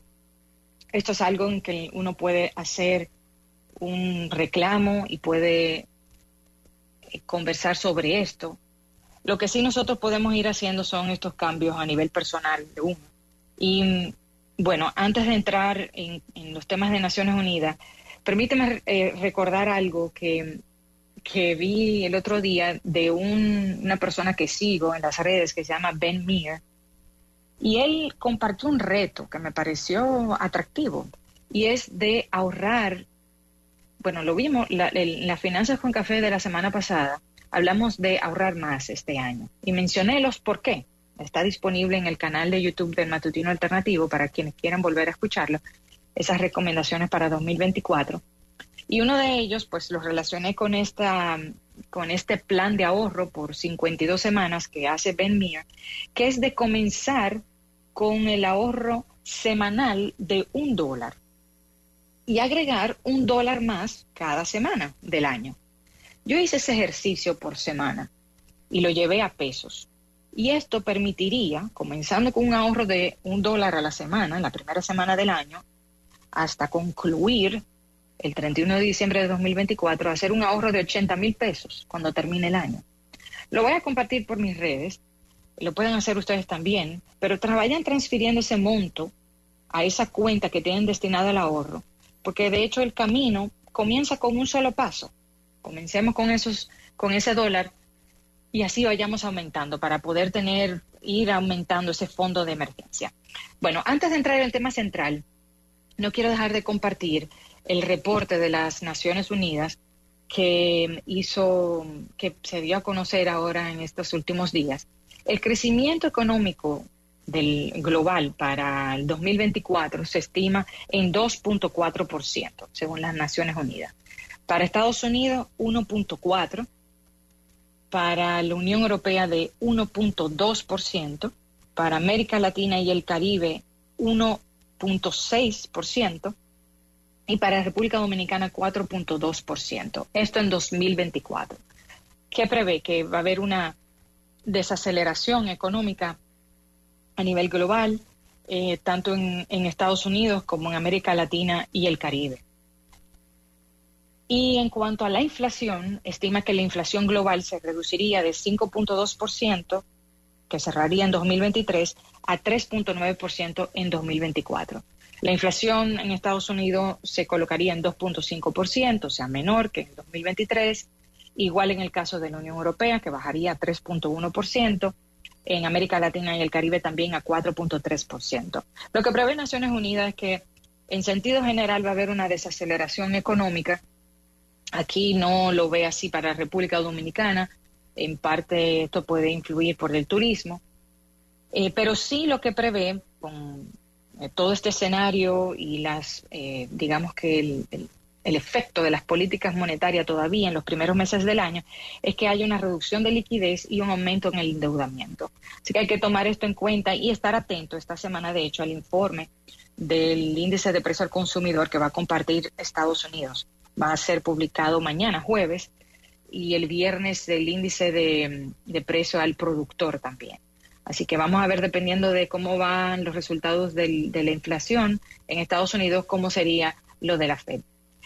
esto es algo en que uno puede hacer un reclamo y puede conversar sobre esto. Lo que sí nosotros podemos ir haciendo son estos cambios a nivel personal de uno. Y bueno, antes de entrar en, en los temas de Naciones Unidas, permíteme eh, recordar algo que, que vi el otro día de un, una persona que sigo en las redes que se llama Ben Meir, y él compartió un reto que me pareció atractivo, y es de ahorrar bueno, lo vimos, la, el, las Finanzas con Café de la semana pasada, hablamos de ahorrar más este año. Y mencioné los por qué. Está disponible en el canal de YouTube del Matutino Alternativo para quienes quieran volver a escucharlo, esas recomendaciones para dos mil veinticuatro. Y uno de ellos, pues, lo relacioné con esta... con este plan de ahorro por cincuenta y dos semanas que hace Ben Meir, que es de comenzar con el ahorro semanal de un dólar y agregar un dólar más cada semana del año. Yo hice ese ejercicio por semana y lo llevé a pesos. Y esto permitiría, comenzando con un ahorro de un dólar a la semana, en la primera semana del año, hasta concluir el treinta y uno de diciembre de dos mil veinticuatro, hacer un ahorro de ochenta mil pesos cuando termine el año. Lo voy a compartir por mis redes, lo pueden hacer ustedes también, pero vayan transfiriendo ese monto a esa cuenta que tienen destinada al ahorro, porque de hecho el camino comienza con un solo paso. Comencemos con esos, con ese dólar y así vayamos aumentando para poder tener, ir aumentando ese fondo de emergencia. Bueno, antes de entrar en el tema central, no quiero dejar de compartir el reporte de las Naciones Unidas que hizo, que se dio a conocer ahora en estos últimos días. El crecimiento económico del global para el dos mil veinticuatro se estima en dos punto cuatro por ciento, según las Naciones Unidas. Para Estados Unidos, uno punto cuatro por ciento. Para la Unión Europea, de uno punto dos por ciento. Para América Latina y el Caribe, uno punto seis por ciento. Y para República Dominicana, cuatro punto dos por ciento. Esto en dos mil veinticuatro. ¿Qué prevé? Que va a haber una desaceleración económica a nivel global, eh, tanto en, en Estados Unidos como en América Latina y el Caribe. Y en cuanto a la inflación, estima que la inflación global se reduciría de cinco punto dos por ciento, que cerraría en dos mil veintitrés, a tres punto nueve por ciento en dos mil veinticuatro. La inflación en Estados Unidos se colocaría en dos punto cinco por ciento, o sea, menor que en dos mil veintitrés. Igual en el caso de la Unión Europea, que bajaría a tres punto uno por ciento. En América Latina y el Caribe también a cuatro punto tres por ciento. Lo que prevé Naciones Unidas es que, en sentido general, va a haber una desaceleración económica. Aquí no lo ve así para República Dominicana. En parte esto puede influir por el turismo. Eh, pero sí lo que prevé con todo este escenario y las, eh, digamos que el, el, el efecto de las políticas monetarias todavía en los primeros meses del año, es que haya una reducción de liquidez y un aumento en el endeudamiento. Así que hay que tomar esto en cuenta y estar atento esta semana, de hecho, al informe del índice de precio al consumidor que va a compartir Estados Unidos. Va a ser publicado mañana, jueves, y el viernes del índice de, de precio al productor también. Así que vamos a ver, dependiendo de cómo van los resultados del, de la inflación en Estados Unidos, cómo sería lo de la Fed.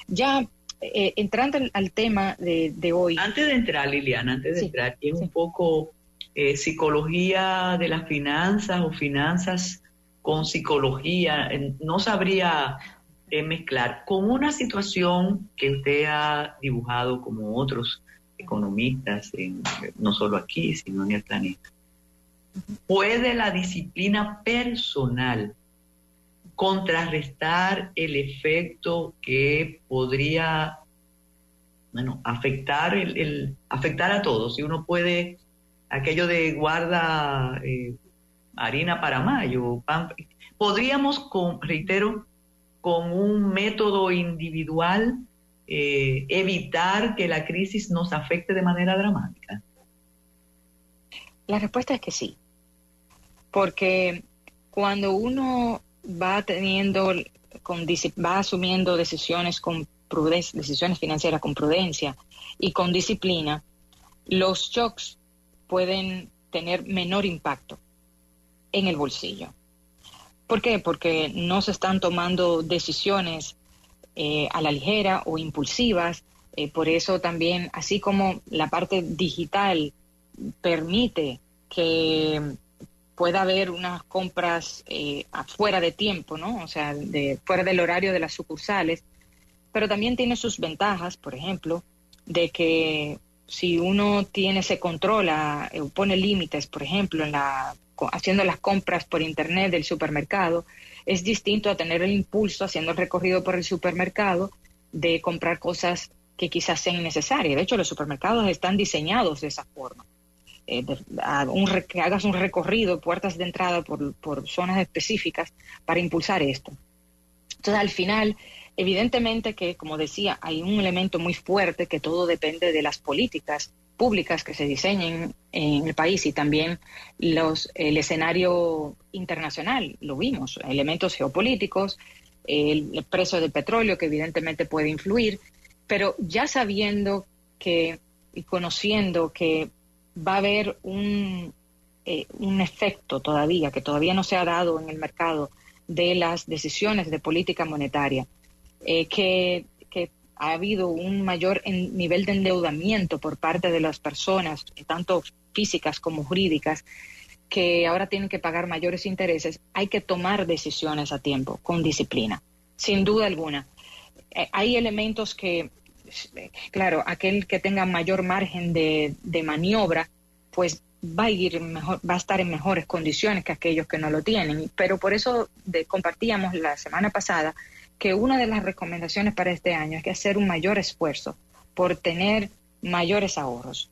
Ya eh, entrando al tema de, de hoy. Antes de entrar, Liliana, antes de sí, entrar, es sí. un poco eh, psicología de las finanzas o finanzas con psicología. No sabría eh, mezclar con una situación que usted ha dibujado como otros economistas, en, no solo aquí, sino en el planeta. ¿Puede la disciplina personal contrarrestar el efecto que podría, bueno, afectar el, el afectar a todos? Si uno puede, aquello de guarda eh, harina para mayo, pan, podríamos, con, reitero, con un método individual eh, evitar que la crisis nos afecte de manera dramática. La respuesta es que sí, porque cuando uno va teniendo, con, va asumiendo decisiones con prudencia, decisiones financieras con prudencia y con disciplina, los shocks pueden tener menor impacto en el bolsillo. ¿Por qué? Porque no se están tomando decisiones eh, a la ligera o impulsivas. Eh, por eso también, así como la parte digital permite que pueda haber unas compras eh, fuera de tiempo, ¿no? O sea, de, fuera del horario de las sucursales, pero también tiene sus ventajas, por ejemplo, de que si uno tiene, se controla o eh, pone límites, por ejemplo, en la, haciendo las compras por internet del supermercado, es distinto a tener el impulso haciendo el recorrido por el supermercado de comprar cosas que quizás sean innecesarias. De hecho, los supermercados están diseñados de esa forma. Eh, de, a un, que hagas un recorrido, puertas de entrada por, por zonas específicas para impulsar esto. Entonces, al final, evidentemente que, como decía, hay un elemento muy fuerte que todo depende de las políticas públicas que se diseñen en el país y también los, el escenario internacional, lo vimos, elementos geopolíticos, el, el precio del petróleo que evidentemente puede influir, pero ya sabiendo que y conociendo que va a haber un, eh, un efecto todavía, que todavía no se ha dado en el mercado de las decisiones de política monetaria, eh, que, que ha habido un mayor en nivel de endeudamiento por parte de las personas, tanto físicas como jurídicas, que ahora tienen que pagar mayores intereses, hay que tomar decisiones a tiempo, con disciplina, sin duda alguna. Eh, hay elementos que, claro, aquel que tenga mayor margen de, de maniobra, pues va a ir mejor, va a estar en mejores condiciones que aquellos que no lo tienen. Pero por eso de, compartíamos la semana pasada que una de las recomendaciones para este año es que hacer un mayor esfuerzo por tener mayores ahorros,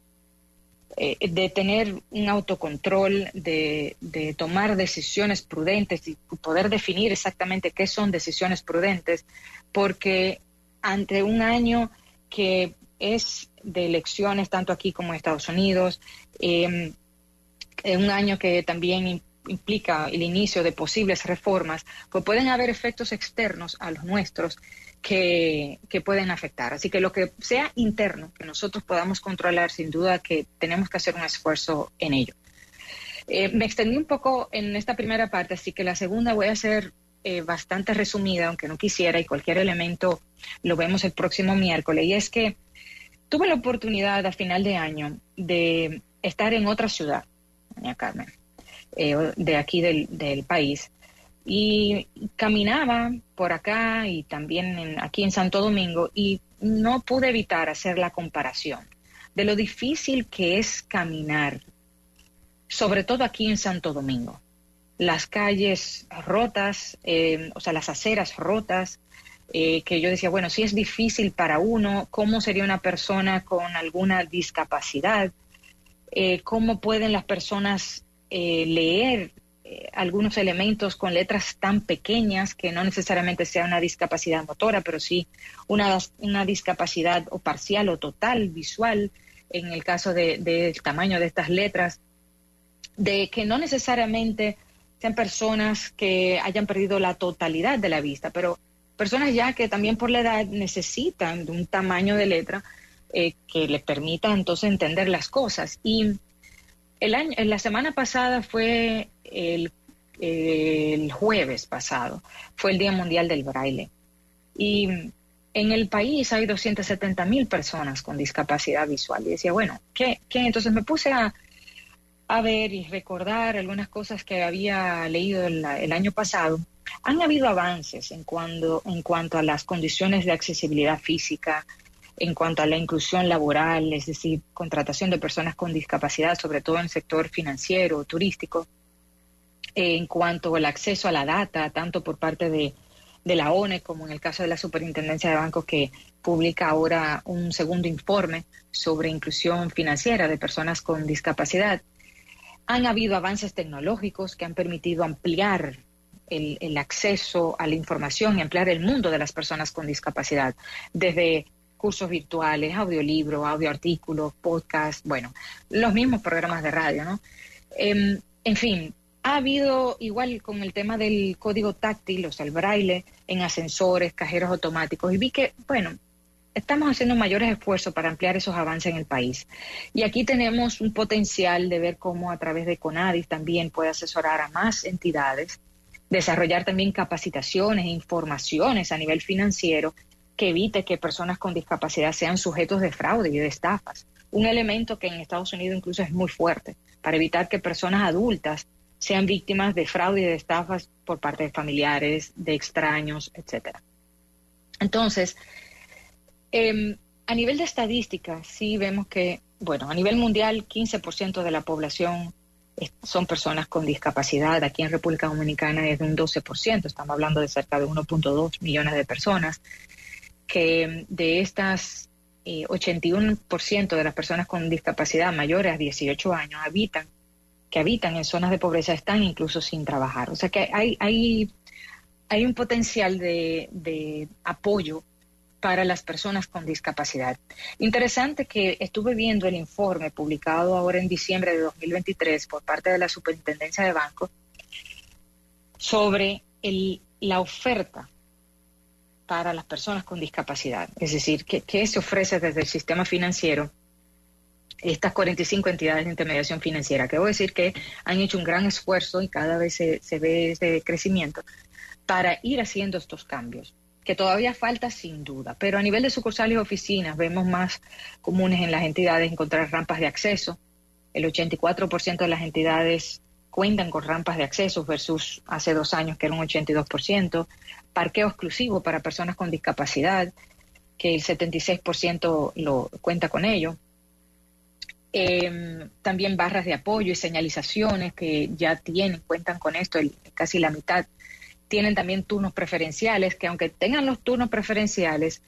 eh, de tener un autocontrol, de, de tomar decisiones prudentes y poder definir exactamente qué son decisiones prudentes, porque ante un año que es de elecciones tanto aquí como en Estados Unidos, eh, es un año que también implica el inicio de posibles reformas, pues pueden haber efectos externos a los nuestros que, que pueden afectar. Así que lo que sea interno, que nosotros podamos controlar, sin duda que tenemos que hacer un esfuerzo en ello. Eh, me extendí un poco en esta primera parte, así que la segunda voy a hacer eh, bastante resumida, aunque no quisiera, y cualquier elemento lo vemos el próximo miércoles. Y es que tuve la oportunidad a final de año de estar en otra ciudad, doña Carmen, eh, de aquí del, del país, y caminaba por acá y también en, aquí en Santo Domingo, y no pude evitar hacer la comparación de lo difícil que es caminar, sobre todo aquí en Santo Domingo. Las calles rotas, eh, o sea, las aceras rotas, Eh, que yo decía, bueno, si es difícil para uno, ¿cómo sería una persona con alguna discapacidad? Eh, ¿Cómo pueden las personas eh, leer eh, algunos elementos con letras tan pequeñas que no necesariamente sea una discapacidad motora, pero sí una, una discapacidad o parcial o total, visual, en el caso de, de tamaño de estas letras, de que no necesariamente sean personas que hayan perdido la totalidad de la vista, pero personas ya que también por la edad necesitan de un tamaño de letra eh, que les permita entonces entender las cosas. Y el año, la semana pasada fue el, el jueves pasado, fue el Día Mundial del Braille. Y en el país hay doscientas setenta mil personas con discapacidad visual. Y decía, bueno, ¿qué? qué? Entonces me puse a, a ver y recordar algunas cosas que había leído el, el año pasado. Han habido avances en, cuando, en cuanto a las condiciones de accesibilidad física, en cuanto a la inclusión laboral, es decir, contratación de personas con discapacidad, sobre todo en el sector financiero, turístico, en cuanto al acceso a la data, tanto por parte de, de la O N E como en el caso de la Superintendencia de Bancos, que publica ahora un segundo informe sobre inclusión financiera de personas con discapacidad. Han habido avances tecnológicos que han permitido ampliar El, el acceso a la información y ampliar el mundo de las personas con discapacidad, desde cursos virtuales, audiolibros, audioartículos, podcasts, bueno, los mismos programas de radio, ¿no? Eh, en fin, ha habido, igual con el tema del código táctil, o sea, el braille, en ascensores, cajeros automáticos, y vi que, bueno, estamos haciendo mayores esfuerzos para ampliar esos avances en el país. Y aquí tenemos un potencial de ver cómo a través de CONADIS también puede asesorar a más entidades, desarrollar también capacitaciones e informaciones a nivel financiero que evite que personas con discapacidad sean sujetos de fraude y de estafas. Un elemento que en Estados Unidos incluso es muy fuerte para evitar que personas adultas sean víctimas de fraude y de estafas por parte de familiares, de extraños, etcétera. Entonces, eh, a nivel de estadística, sí vemos que, bueno, a nivel mundial, quince por ciento de la población son personas con discapacidad. Aquí en República Dominicana es de un doce por ciento, estamos hablando de cerca de uno punto dos millones de personas. que de estas eh, ochenta y uno por ciento de las personas con discapacidad mayores a dieciocho años habitan, que habitan en zonas de pobreza están incluso sin trabajar. O sea que hay hay, hay un potencial de, de apoyo para las personas con discapacidad. Interesante que estuve viendo el informe publicado ahora en diciembre de dos mil veintitrés por parte de la Superintendencia de Bancos sobre el, la oferta para las personas con discapacidad. Es decir, que, que se ofrece desde el sistema financiero estas cuarenta y cinco entidades de intermediación financiera, que debo decir que han hecho un gran esfuerzo y cada vez se, se ve ese crecimiento para ir haciendo estos cambios, que todavía falta sin duda, pero a nivel de sucursales y oficinas vemos más comunes en las entidades encontrar rampas de acceso. El ochenta y cuatro por ciento de las entidades cuentan con rampas de acceso versus hace dos años que era un ochenta y dos por ciento, parqueo exclusivo para personas con discapacidad, que el setenta y seis por ciento lo cuenta con ello. Eh, también barras de apoyo y señalizaciones que ya tienen, cuentan con esto, el, casi la mitad. Tienen también turnos preferenciales, que aunque tengan los turnos preferenciales,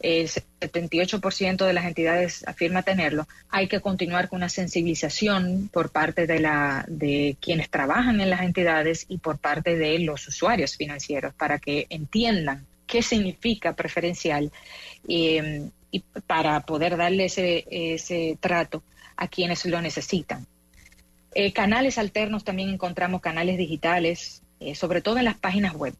el setenta y ocho por ciento de las entidades afirma tenerlo, hay que continuar con una sensibilización por parte de, la, de quienes trabajan en las entidades y por parte de los usuarios financieros para que entiendan qué significa preferencial eh, y para poder darle ese, ese trato a quienes lo necesitan. Eh, canales alternos, también encontramos canales digitales, Eh, sobre todo en las páginas web.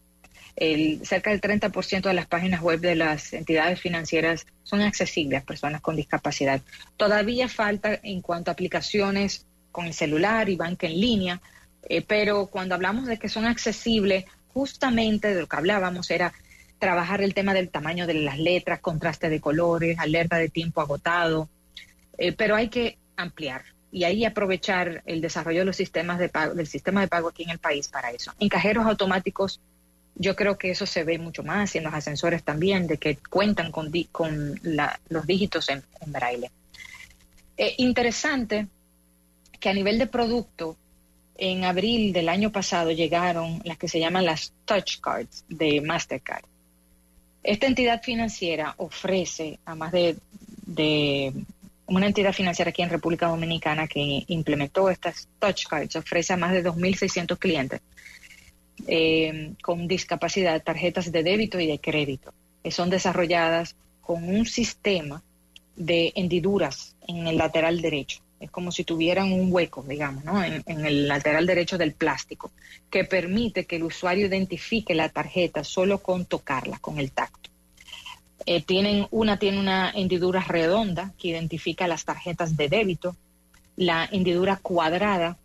El, cerca del treinta por ciento de las páginas web de las entidades financieras son accesibles a personas con discapacidad. Todavía falta en cuanto a aplicaciones con el celular y banca en línea, eh, pero cuando hablamos de que son accesibles, justamente de lo que hablábamos era trabajar el tema del tamaño de las letras, contraste de colores, alerta de tiempo agotado, eh, pero hay que ampliar. Y ahí aprovechar el desarrollo de los sistemas de pago, del sistema de pago aquí en el país para eso. En cajeros automáticos, yo creo que eso se ve mucho más, y en los ascensores también, de que cuentan con, di, con la, los dígitos en, en braille. Eh, interesante que a nivel de producto, en abril del año pasado llegaron las que se llaman las Touch Cards de Mastercard. Esta entidad financiera ofrece, además de... de una entidad financiera aquí en República Dominicana que implementó estas touch cards, ofrece a más de dos mil seiscientos clientes eh, con discapacidad tarjetas de débito y de crédito. Eh, son desarrolladas con un sistema de hendiduras en el lateral derecho. Es como si tuvieran un hueco, digamos, ¿no? en, en el lateral derecho del plástico, que permite que el usuario identifique la tarjeta solo con tocarla, con el tacto. Eh, tienen una tiene una hendidura redonda que identifica las tarjetas de débito. La hendidura cuadrada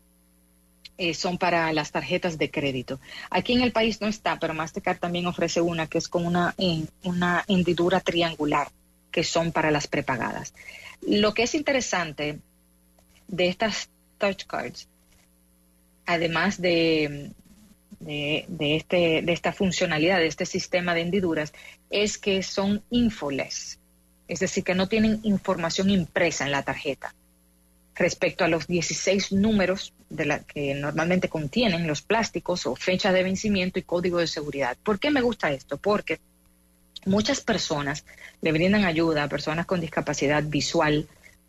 eh, son para las tarjetas de crédito. Aquí en el país no está, pero Mastercard también ofrece una que es con una, eh, una hendidura triangular, que son para las prepagadas. Lo que es interesante de estas touch cards, además de, de, de, este, de esta funcionalidad, de este sistema de hendiduras, es que son infoles, es decir, que no tienen información impresa en la tarjeta. Respecto a los dieciséis números de la que normalmente contienen los plásticos o fecha de vencimiento y código de seguridad. ¿Por qué me gusta esto? Porque muchas personas le brindan ayuda a personas con discapacidad visual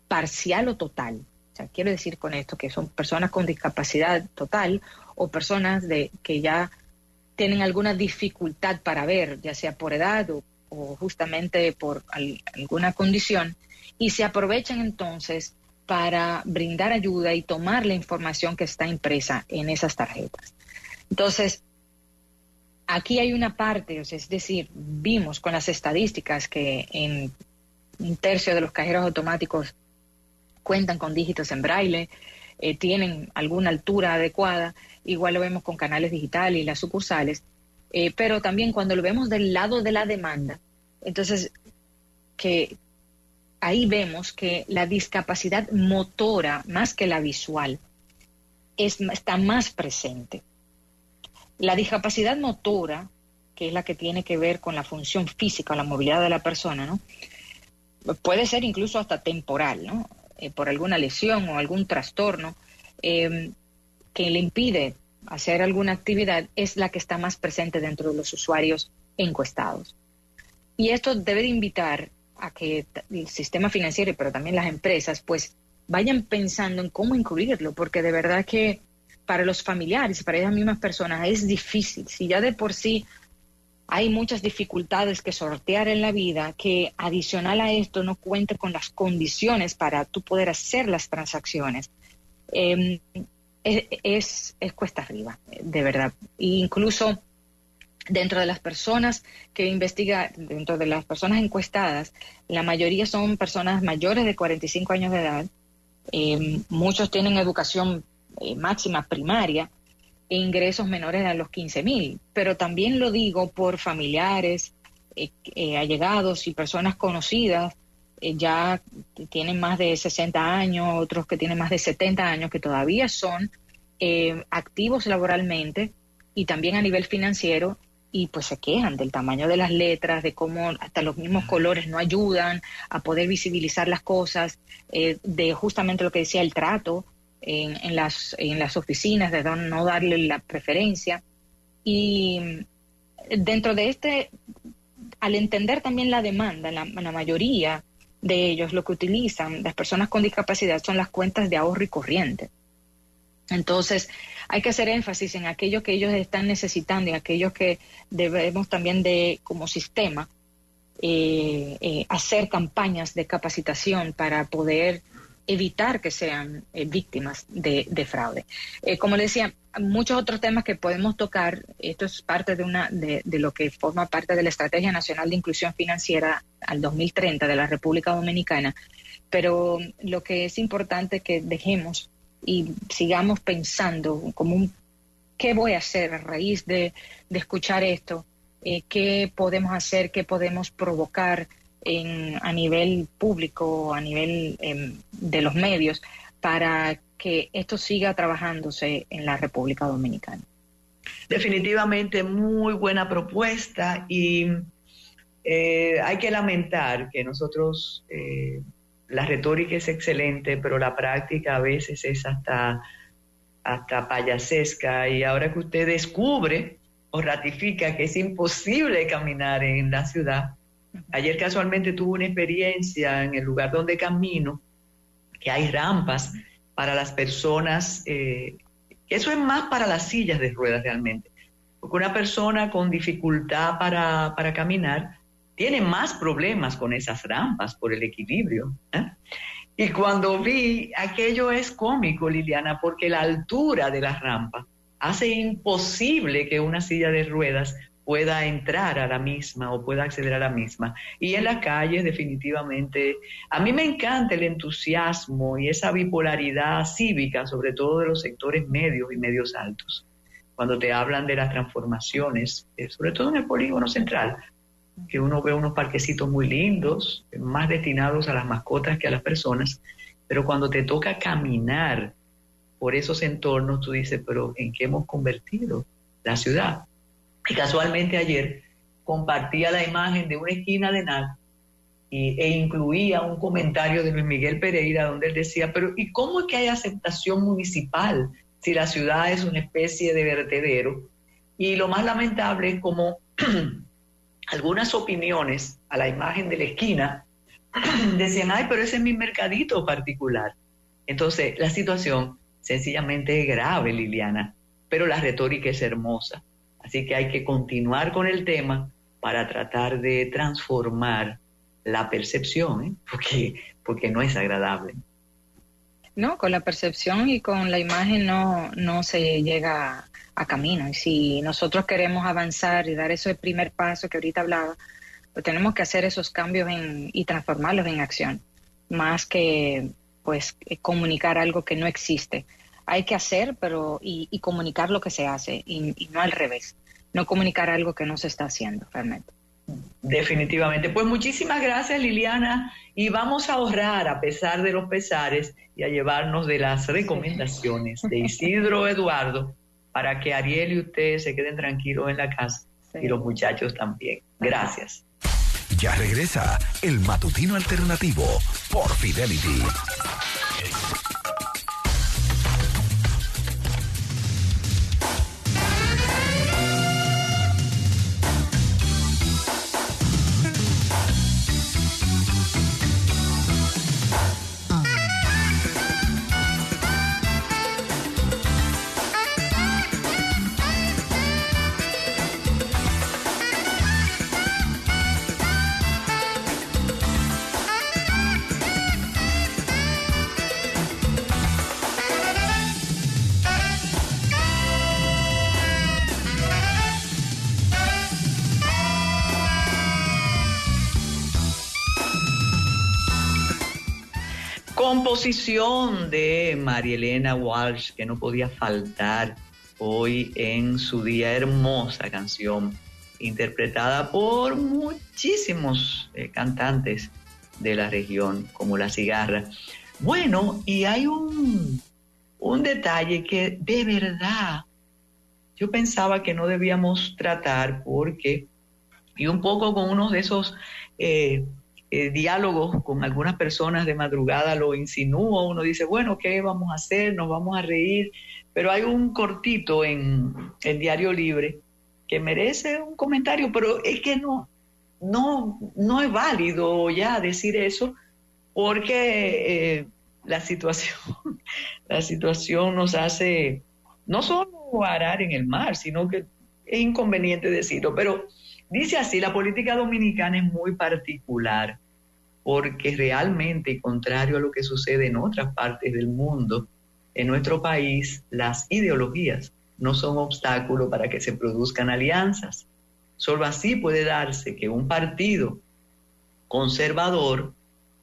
parcial o total. O sea, quiero decir con esto que son personas con discapacidad total o personas de que ya tienen alguna dificultad para ver, ya sea por edad o, o justamente por al, alguna condición, y se aprovechan entonces para brindar ayuda y tomar la información que está impresa en esas tarjetas. Entonces, aquí hay una parte, es decir, vimos con las estadísticas que en un tercio de los cajeros automáticos cuentan con dígitos en braille, Eh, tienen alguna altura adecuada, igual lo vemos con canales digitales y las sucursales, eh, pero también cuando lo vemos del lado de la demanda, entonces que ahí vemos que la discapacidad motora, más que la visual, es, está más presente. La discapacidad motora, que es la que tiene que ver con la función física o la movilidad de la persona, ¿no? Puede ser incluso hasta temporal, ¿no? Eh, por alguna lesión o algún trastorno eh, que le impide hacer alguna actividad, es la que está más presente dentro de los usuarios encuestados. Y esto debe de invitar a que el sistema financiero, pero también las empresas, pues vayan pensando en cómo incluirlo, porque de verdad que para los familiares, para esas mismas personas, es difícil. Si ya de por sí hay muchas dificultades que sortear en la vida, que adicional a esto no cuente con las condiciones para tú poder hacer las transacciones, eh, es, es, es cuesta arriba, de verdad. E incluso dentro de las personas que investiga, dentro de las personas encuestadas, la mayoría son personas mayores de cuarenta y cinco años de edad, eh, muchos tienen educación eh, máxima primaria e ingresos menores a los quince mil, pero también lo digo por familiares, eh, eh, allegados y personas conocidas, eh, ya tienen más de sesenta años, otros que tienen más de setenta años, que todavía son eh, activos laboralmente y también a nivel financiero, y pues se quejan del tamaño de las letras, de cómo hasta los mismos colores no ayudan a poder visibilizar las cosas, eh, de justamente lo que decía, el trato en, en, las, en las oficinas, de no darle la preferencia. Y dentro de este, al entender también la demanda, la, la mayoría de ellos lo que utilizan, las personas con discapacidad, son las cuentas de ahorro y corriente. Entonces, hay que hacer énfasis en aquello que ellos están necesitando y aquellos que debemos también de, como sistema, eh, eh, hacer campañas de capacitación para poder evitar que sean eh, víctimas de, de fraude. Eh, como les decía, muchos otros temas que podemos tocar, esto es parte de, una, de, de lo que forma parte de la Estrategia Nacional de Inclusión Financiera al dos mil treinta de la República Dominicana, pero lo que es importante es que dejemos y sigamos pensando como un, qué voy a hacer a raíz de, de escuchar esto, eh, qué podemos hacer, qué podemos provocar en, a nivel público, a nivel eh, de los medios, para que esto siga trabajándose en la República Dominicana. Definitivamente muy buena propuesta, y eh, hay que lamentar que nosotros... Eh, La retórica es excelente, pero la práctica a veces es hasta, hasta payasesca. Y ahora que usted descubre o ratifica que es imposible caminar en la ciudad. Ayer casualmente tuve una experiencia en el lugar donde camino, que hay rampas para las personas. Eh, eso es más para las sillas de ruedas realmente. Porque una persona con dificultad para, para caminar tiene más problemas con esas rampas por el equilibrio, ¿eh? Y cuando vi, aquello es cómico, Liliana, porque la altura de las rampas hace imposible que una silla de ruedas pueda entrar a la misma o pueda acceder a la misma. Y en la calle, definitivamente, a mí me encanta el entusiasmo y esa bipolaridad cívica, sobre todo de los sectores medios y medios altos, cuando te hablan de las transformaciones, sobre todo en el polígono central, que uno ve unos parquecitos muy lindos, más destinados a las mascotas que a las personas, pero cuando te toca caminar por esos entornos, tú dices, pero ¿en qué hemos convertido la ciudad? Y casualmente ayer compartía la imagen de una esquina de Naco y, e incluía un comentario de Luis Miguel Pereira, donde él decía, pero ¿y cómo es que hay aceptación municipal si la ciudad es una especie de vertedero? Y lo más lamentable es como... algunas opiniones a la imagen de la esquina decían, ay, pero ese es mi mercadito particular. Entonces, la situación sencillamente es grave, Liliana, pero la retórica es hermosa. Así que hay que continuar con el tema para tratar de transformar la percepción, ¿eh? porque, porque no es agradable. No, con la percepción y con la imagen no, no se llega a... a camino, y si nosotros queremos avanzar y dar ese primer paso que ahorita hablaba, pues tenemos que hacer esos cambios en, y transformarlos en acción, más que pues comunicar algo que no existe. Hay que hacer, pero y, y comunicar lo que se hace, y, y no al revés, no comunicar algo que no se está haciendo realmente. Definitivamente. Pues muchísimas gracias, Liliana, y vamos a ahorrar a pesar de los pesares y a llevarnos de las recomendaciones sí. de Isidro Eduardo, para que Ariel y ustedes se queden tranquilos en la casa, sí. y los muchachos también. Gracias. Ya regresa El Matutino Alternativo por Fidelity. Composición de Marielena Walsh, que no podía faltar hoy en su día. Hermosa canción, interpretada por muchísimos eh, cantantes de la región, como La Cigarra. Bueno, y hay un, un detalle que de verdad yo pensaba que no debíamos tratar, porque, y un poco con uno de esos eh, eh, diálogos con algunas personas de madrugada lo insinúo, uno dice, bueno, ¿qué vamos a hacer? Nos vamos a reír, pero hay un cortito en el Diario Libre que merece un comentario, pero es que no, no, no es válido ya decir eso, porque eh, la situación, la situación nos hace no solo arar en el mar, sino que es inconveniente decirlo. Pero dice así: la política dominicana es muy particular, porque realmente, contrario a lo que sucede en otras partes del mundo, en nuestro país las ideologías no son obstáculo para que se produzcan alianzas. Solo así puede darse que un partido conservador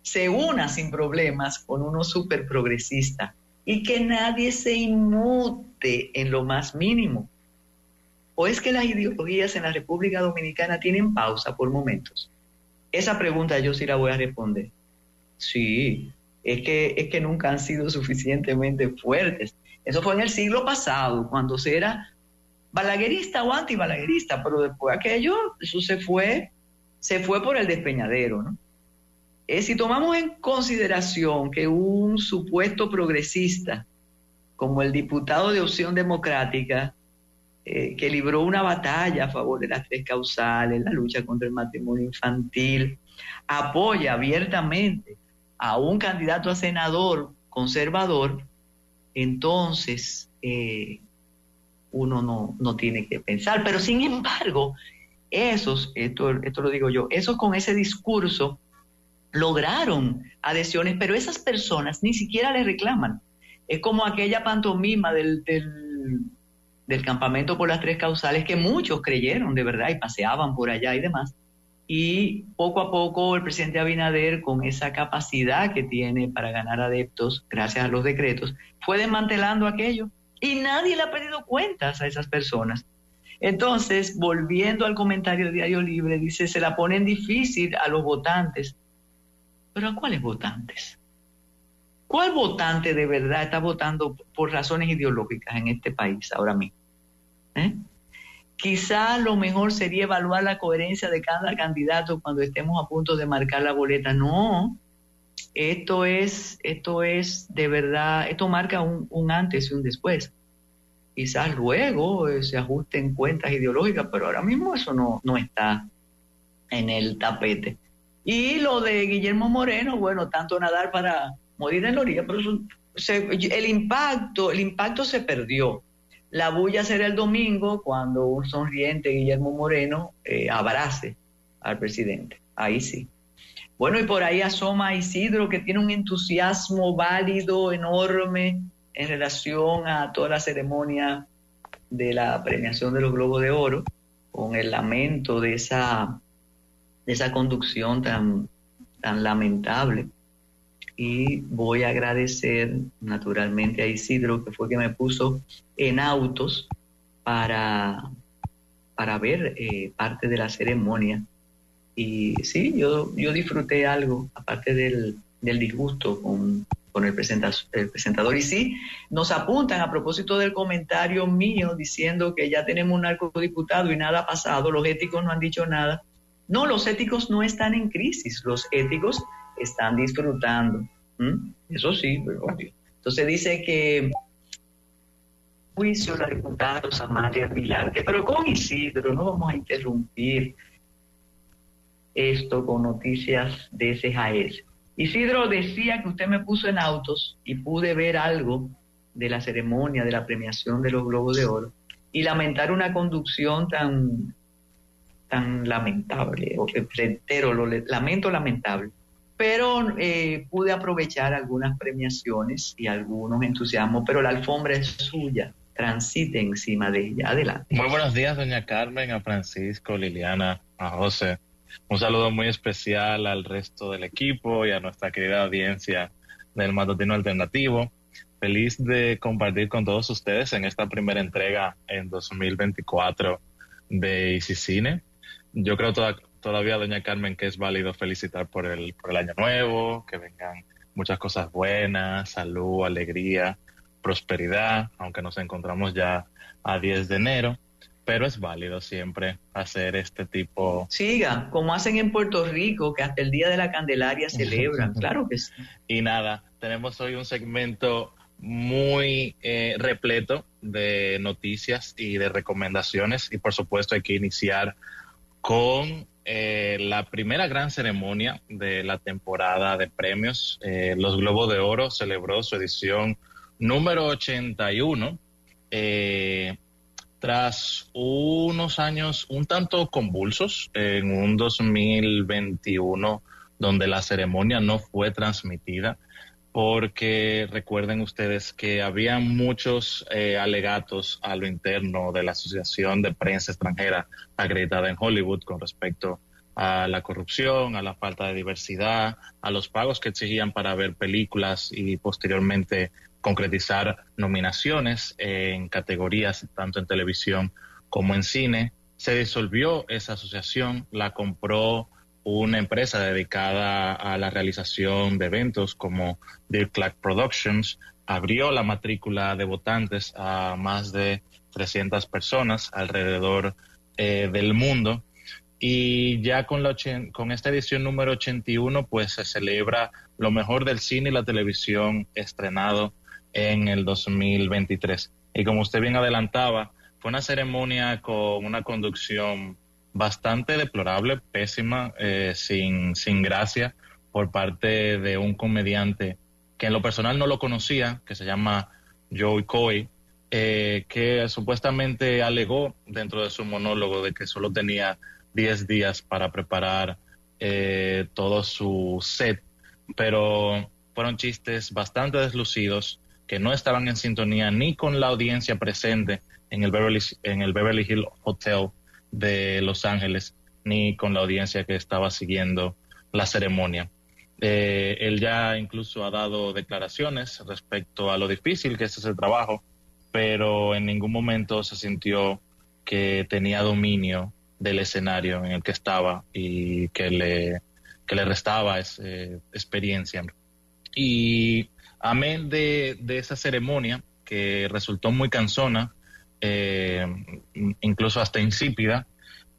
se una sin problemas con uno súper progresista, y que nadie se inmute en lo más mínimo. ¿O es que las ideologías en la República Dominicana tienen pausa por momentos? Esa pregunta yo sí la voy a responder. Sí, es que, es que nunca han sido suficientemente fuertes. Eso fue en el siglo pasado, cuando se era balaguerista o antibalaguerista, pero después aquello, eso se fue, se fue por el despeñadero, ¿no? Eh, si tomamos en consideración que un supuesto progresista, como el diputado de Opción Democrática, eh, que libró una batalla a favor de las tres causales, la lucha contra el matrimonio infantil, apoya abiertamente a un candidato a senador conservador, entonces eh, uno no, no tiene que pensar. Pero sin embargo, esos, esto, esto lo digo yo, esos con ese discurso lograron adhesiones, pero esas personas ni siquiera les reclaman. Es como aquella pantomima del, del, del campamento por las tres causales, que muchos creyeron de verdad y paseaban por allá y demás. Y poco a poco el presidente Abinader, con esa capacidad que tiene para ganar adeptos gracias a los decretos, fue desmantelando aquello, y nadie le ha pedido cuentas a esas personas. Entonces, volviendo al comentario de Diario Libre, dice, se la ponen difícil a los votantes. ¿Pero a cuáles votantes? ¿Cuál votante de verdad está votando por razones ideológicas en este país ahora mismo? ¿Eh? Quizá lo mejor sería evaluar la coherencia de cada candidato cuando estemos a punto de marcar la boleta. No, esto es, esto es de verdad, esto marca un, un antes y un después. Quizás luego eh, se ajusten cuentas ideológicas, pero ahora mismo eso no, no está en el tapete. Y lo de Guillermo Moreno, bueno, tanto nadar para morir en la orilla, pero eso, se, el impacto, el impacto se perdió. La bulla será el domingo, cuando un sonriente Guillermo Moreno eh, abrace al presidente. Ahí sí. Bueno, y por ahí asoma Isidro, que tiene un entusiasmo válido, enorme, en relación a toda la ceremonia de la premiación de los Globos de Oro, con el lamento de esa... de esa conducción tan, tan lamentable. Y voy a agradecer naturalmente a Isidro, que fue que me puso en autos para, para ver eh, parte de la ceremonia. Y sí, yo, yo disfruté algo, aparte del, del disgusto con, con el, presenta, el presentador. Y sí, nos apuntan a propósito del comentario mío, diciendo que ya tenemos un narcodiputado y nada ha pasado, los éticos no han dicho nada. No, los éticos no están en crisis, los éticos están disfrutando. ¿Mm? Eso sí, pero obvio. Entonces dice que juicio la diputada Rosamaria Pilar, pero con Isidro no vamos a interrumpir esto con noticias de C J S. Isidro decía que usted me puso en autos y pude ver algo de la ceremonia de la premiación de los Globos de Oro y lamentar una conducción tan... tan lamentable, reitero, lo lamento lamentable, pero eh, pude aprovechar algunas premiaciones y algunos entusiasmos, pero la alfombra es suya, transite encima de ella. Adelante. Muy buenos días, doña Carmen, a Francisco, Liliana, a José. Un saludo muy especial al resto del equipo y a nuestra querida audiencia del Matutino Alternativo. Feliz de compartir con todos ustedes en esta primera entrega en dos mil veinticuatro de Isicine. Yo creo toda, todavía, doña Carmen, que es válido felicitar por el, por el año nuevo, que vengan muchas cosas buenas, salud, alegría, prosperidad, aunque nos encontramos ya a diez de enero, pero es válido siempre hacer este tipo... Siga, como hacen en Puerto Rico, que hasta el Día de la Candelaria celebran, claro que sí. Y nada, tenemos hoy un segmento muy eh, repleto de noticias y de recomendaciones, y por supuesto hay que iniciar con eh, la primera gran ceremonia de la temporada de premios. Eh, los Globos de Oro celebró su edición número ochenta y uno, eh, tras unos años un tanto convulsos, eh, en un dos mil veintiuno donde la ceremonia no fue transmitida, porque recuerden ustedes que había muchos eh, alegatos a lo interno de la Asociación de Prensa Extranjera acreditada en Hollywood con respecto a la corrupción, a la falta de diversidad, a los pagos que exigían para ver películas y posteriormente concretizar nominaciones en categorías tanto en televisión como en cine. Se disolvió esa asociación, la compró una empresa dedicada a la realización de eventos como Deer Clark Productions, abrió la matrícula de votantes a más de trescientas personas alrededor eh, del mundo, y ya con, la con esta edición número ochenta y uno pues se celebra lo mejor del cine y la televisión estrenado en el dos mil veintitrés. Y como usted bien adelantaba, fue una ceremonia con una conducción bastante deplorable, pésima, eh, sin, sin gracia, por parte de un comediante que en lo personal no lo conocía, que se llama Joey Coy, eh, que supuestamente alegó dentro de su monólogo de que solo tenía diez días para preparar eh, todo su set, pero fueron chistes bastante deslucidos, que no estaban en sintonía ni con la audiencia presente en el Beverly, en el Beverly Hills Hotel de Los Ángeles, ni con la audiencia que estaba siguiendo la ceremonia. Eh, él ya incluso ha dado declaraciones respecto a lo difícil que es ese trabajo, pero en ningún momento se sintió que tenía dominio del escenario en el que estaba y que le, que le restaba ese, experiencia. Y amén de, de esa ceremonia, que resultó muy cansona, eh, incluso hasta insípida,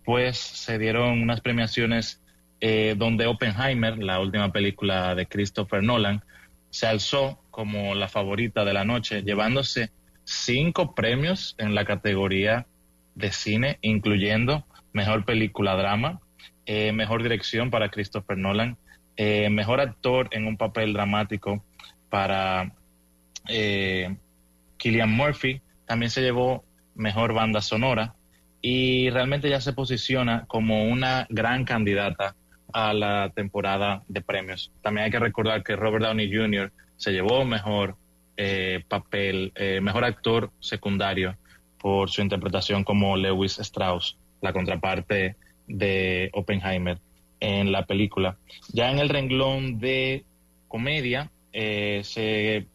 pues se dieron unas premiaciones eh, donde Oppenheimer, la última película de Christopher Nolan, se alzó como la favorita de la noche, llevándose cinco premios en la categoría de cine, incluyendo mejor película drama, eh, mejor dirección para Christopher Nolan, eh, mejor actor en un papel dramático para eh, Cillian Murphy, también se llevó mejor banda sonora, y realmente ya se posiciona como una gran candidata a la temporada de premios. También hay que recordar que Robert Downey junior se llevó mejor eh, papel, eh, mejor actor secundario por su interpretación como Lewis Strauss, la contraparte de Oppenheimer en la película. Ya en el renglón de comedia, Eh, se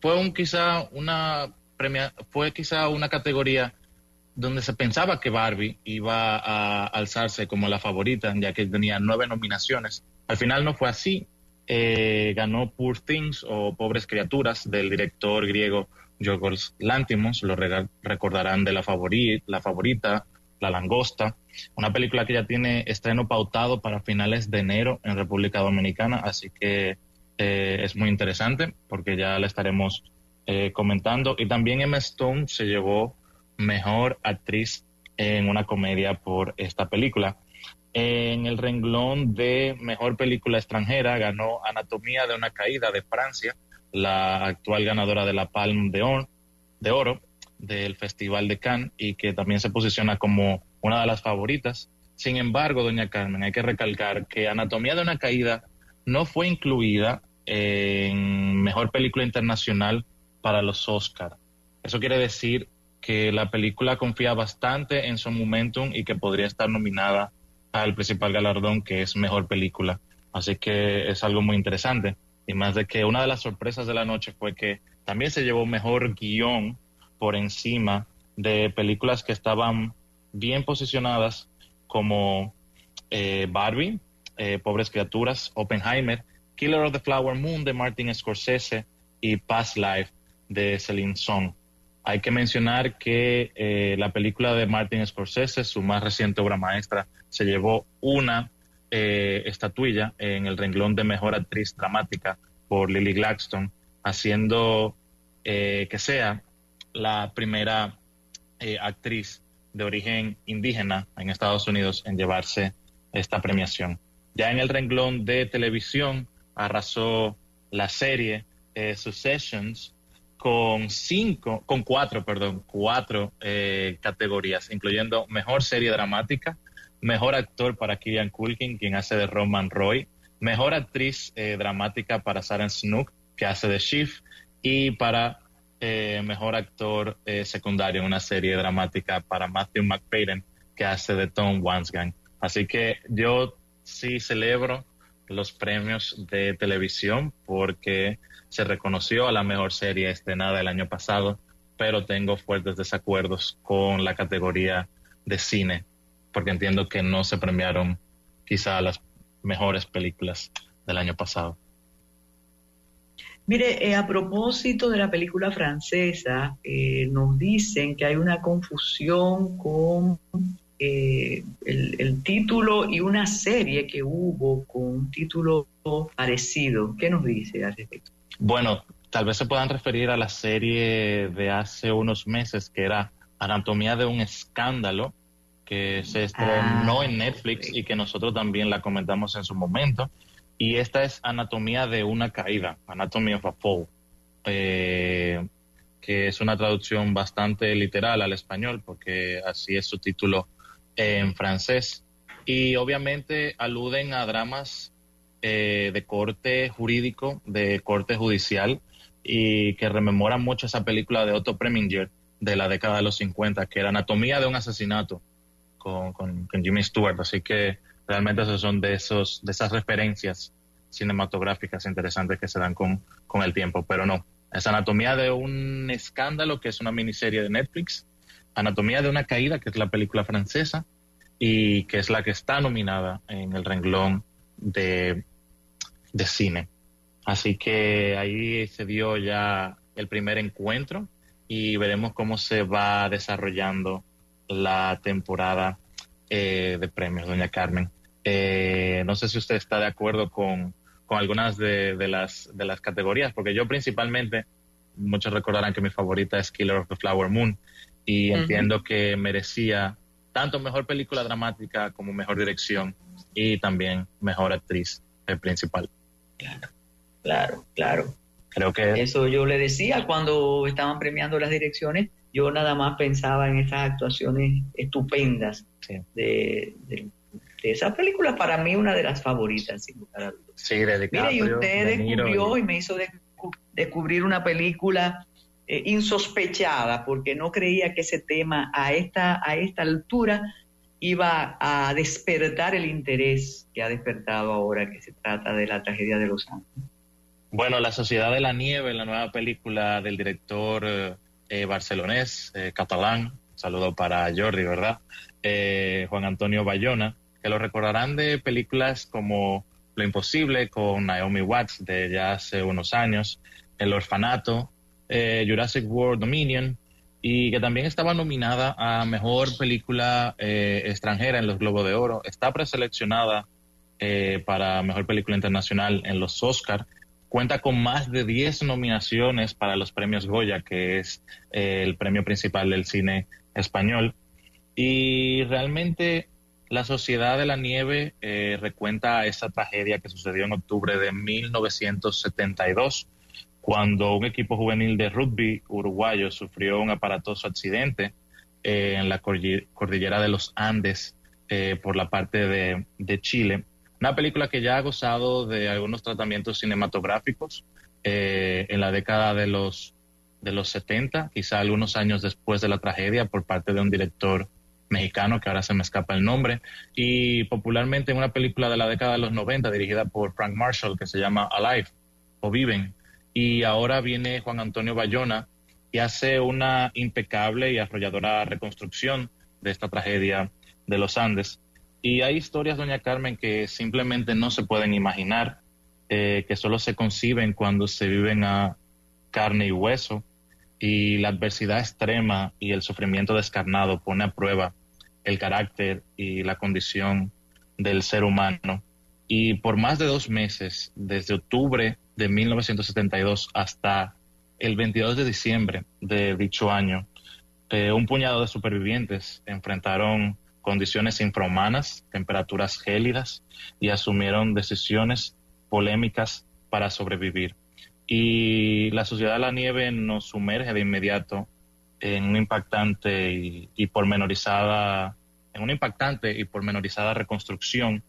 fue un, quizá una premia, fue quizá una categoría donde se pensaba que Barbie iba a alzarse como la favorita, ya que tenía nueve nominaciones. Al final no fue así. Eh, ganó Poor Things o Pobres Criaturas del director griego Yorgos Lanthimos. Lo re recordarán de la, favori la favorita, La Langosta, una película que ya tiene estreno pautado para finales de enero en República Dominicana, así que Eh, es muy interesante porque ya la estaremos eh, comentando. Y también Emma Stone se llevó mejor actriz en una comedia por esta película. En el renglón de mejor película extranjera ganó Anatomía de una Caída de Francia, la actual ganadora de la Palme de Oro del Festival de Cannes, y que también se posiciona como una de las favoritas. Sin embargo, doña Carmen, hay que recalcar que Anatomía de una Caída no fue incluida en Mejor Película Internacional para los Oscar. Eso quiere decir que la película confía bastante en su momentum y que podría estar nominada al principal galardón, que es Mejor Película. Así que es algo muy interesante. y más de que una de las sorpresas de la noche fue que también se llevó mejor guión por encima de películas que estaban bien posicionadas como eh, Barbie, eh, Pobres Criaturas, Oppenheimer, Killer of the Flower Moon de Martin Scorsese y Past Life de Celine Song. Hay que mencionar que eh, la película de Martin Scorsese, su más reciente obra maestra, se llevó una eh, estatuilla en el renglón de Mejor Actriz Dramática por Lily Gladstone, haciendo eh, que sea la primera eh, actriz de origen indígena en Estados Unidos en llevarse esta premiación. Ya en el renglón de televisión arrasó la serie eh, Successions, con cinco, con cuatro, perdón, cuatro eh, categorías, incluyendo mejor serie dramática, mejor actor para Kieran Culkin, quien hace de Roman Roy, mejor actriz eh, dramática para Sarah Snook, que hace de Chief, y para eh, mejor actor eh, secundario en una serie dramática para Matthew McFadden, que hace de Tom Wamsgans. Así que yo sí celebro los premios de televisión porque se reconoció a la mejor serie estrenada el año pasado, pero tengo fuertes desacuerdos con la categoría de cine, porque entiendo que no se premiaron quizá las mejores películas del año pasado. Mire, eh, a propósito de la película francesa, eh, nos dicen que hay una confusión con Eh, el, el título y una serie que hubo con un título parecido. ¿Qué nos dice al respecto? Bueno, tal vez se puedan referir a la serie de hace unos meses que era Anatomía de un Escándalo, que se estrenó ah, en Netflix okay. y que nosotros también la comentamos en su momento. Y esta es Anatomía de una Caída, Anatomy of a Fall, eh, que es una traducción bastante literal al español, porque así es su título en francés, y obviamente aluden a dramas eh, de corte jurídico, de corte judicial, y que rememoran mucho esa película de Otto Preminger de la década de los cincuenta, que era Anatomía de un Asesinato con, con, con Jimmy Stewart. Así que realmente esos son de esos de esas referencias cinematográficas interesantes que se dan con, con el tiempo, pero no, es Anatomía de un Escándalo, que es una miniserie de Netflix, Anatomía de una Caída, que es la película francesa y que es la que está nominada en el renglón de, de cine. Así que ahí se dio ya el primer encuentro y veremos cómo se va desarrollando la temporada eh, de premios, doña Carmen. Eh, no sé si usted está de acuerdo con, con algunas de, de, las, de las categorías, porque yo principalmente, muchos recordarán que mi favorita es Killer of the Flower Moon, y entiendo uh-huh. que merecía tanto mejor película dramática como mejor dirección y también mejor actriz el principal. Claro, claro, claro. Creo que eso yo le decía cuando estaban premiando las direcciones, yo nada más pensaba en estas actuaciones estupendas sí. de, de, de esas películas, para mí una de las favoritas. Sí, sí de Mire, y usted de Niro, descubrió y... y me hizo descubrir una película Eh, insospechada, porque no creía que ese tema a esta, a esta altura iba a despertar el interés que ha despertado ahora, que se trata de La Tragedia de los Andes. Bueno, La Sociedad de la Nieve, la nueva película del director eh, barcelonés, eh, catalán, un saludo para Jordi, ¿verdad? Eh, Juan Antonio Bayona, que lo recordarán de películas como Lo Imposible, con Naomi Watts, de ya hace unos años, El Orfanato, Eh, Jurassic World Dominion, y que también estaba nominada a Mejor Película eh, Extranjera en los Globos de Oro. Está preseleccionada eh, para Mejor Película Internacional en los Oscar. Cuenta con más de diez nominaciones para los premios Goya, que es eh, el premio principal del cine español. Y realmente La Sociedad de la Nieve eh, recuenta esa tragedia que sucedió en octubre de mil novecientos setenta y dos, cuando un equipo juvenil de rugby uruguayo sufrió un aparatoso accidente eh, en la cordillera de los Andes, eh, por la parte de, de Chile. Una película que ya ha gozado de algunos tratamientos cinematográficos eh, en la década de los, de los setenta, quizá algunos años después de la tragedia, por parte de un director mexicano, que ahora se me escapa el nombre, y popularmente en una película de la década de los noventa dirigida por Frank Marshall, que se llama Alive, o viven. Y ahora viene Juan Antonio Bayona y hace una impecable y arrolladora reconstrucción de esta tragedia de los Andes. Y hay historias, doña Carmen, que simplemente no se pueden imaginar, eh, que solo se conciben cuando se viven a carne y hueso, y la adversidad extrema y el sufrimiento descarnado pone a prueba el carácter y la condición del ser humano. Y por más de dos meses, desde octubre de mil novecientos setenta y dos hasta el veintidós de diciembre de dicho año, eh, un puñado de supervivientes enfrentaron condiciones infrahumanas, temperaturas gélidas, y asumieron decisiones polémicas para sobrevivir. Y la Sociedad de la Nieve nos sumerge de inmediato en una impactante y, y pormenorizada, en una impactante y pormenorizada reconstrucción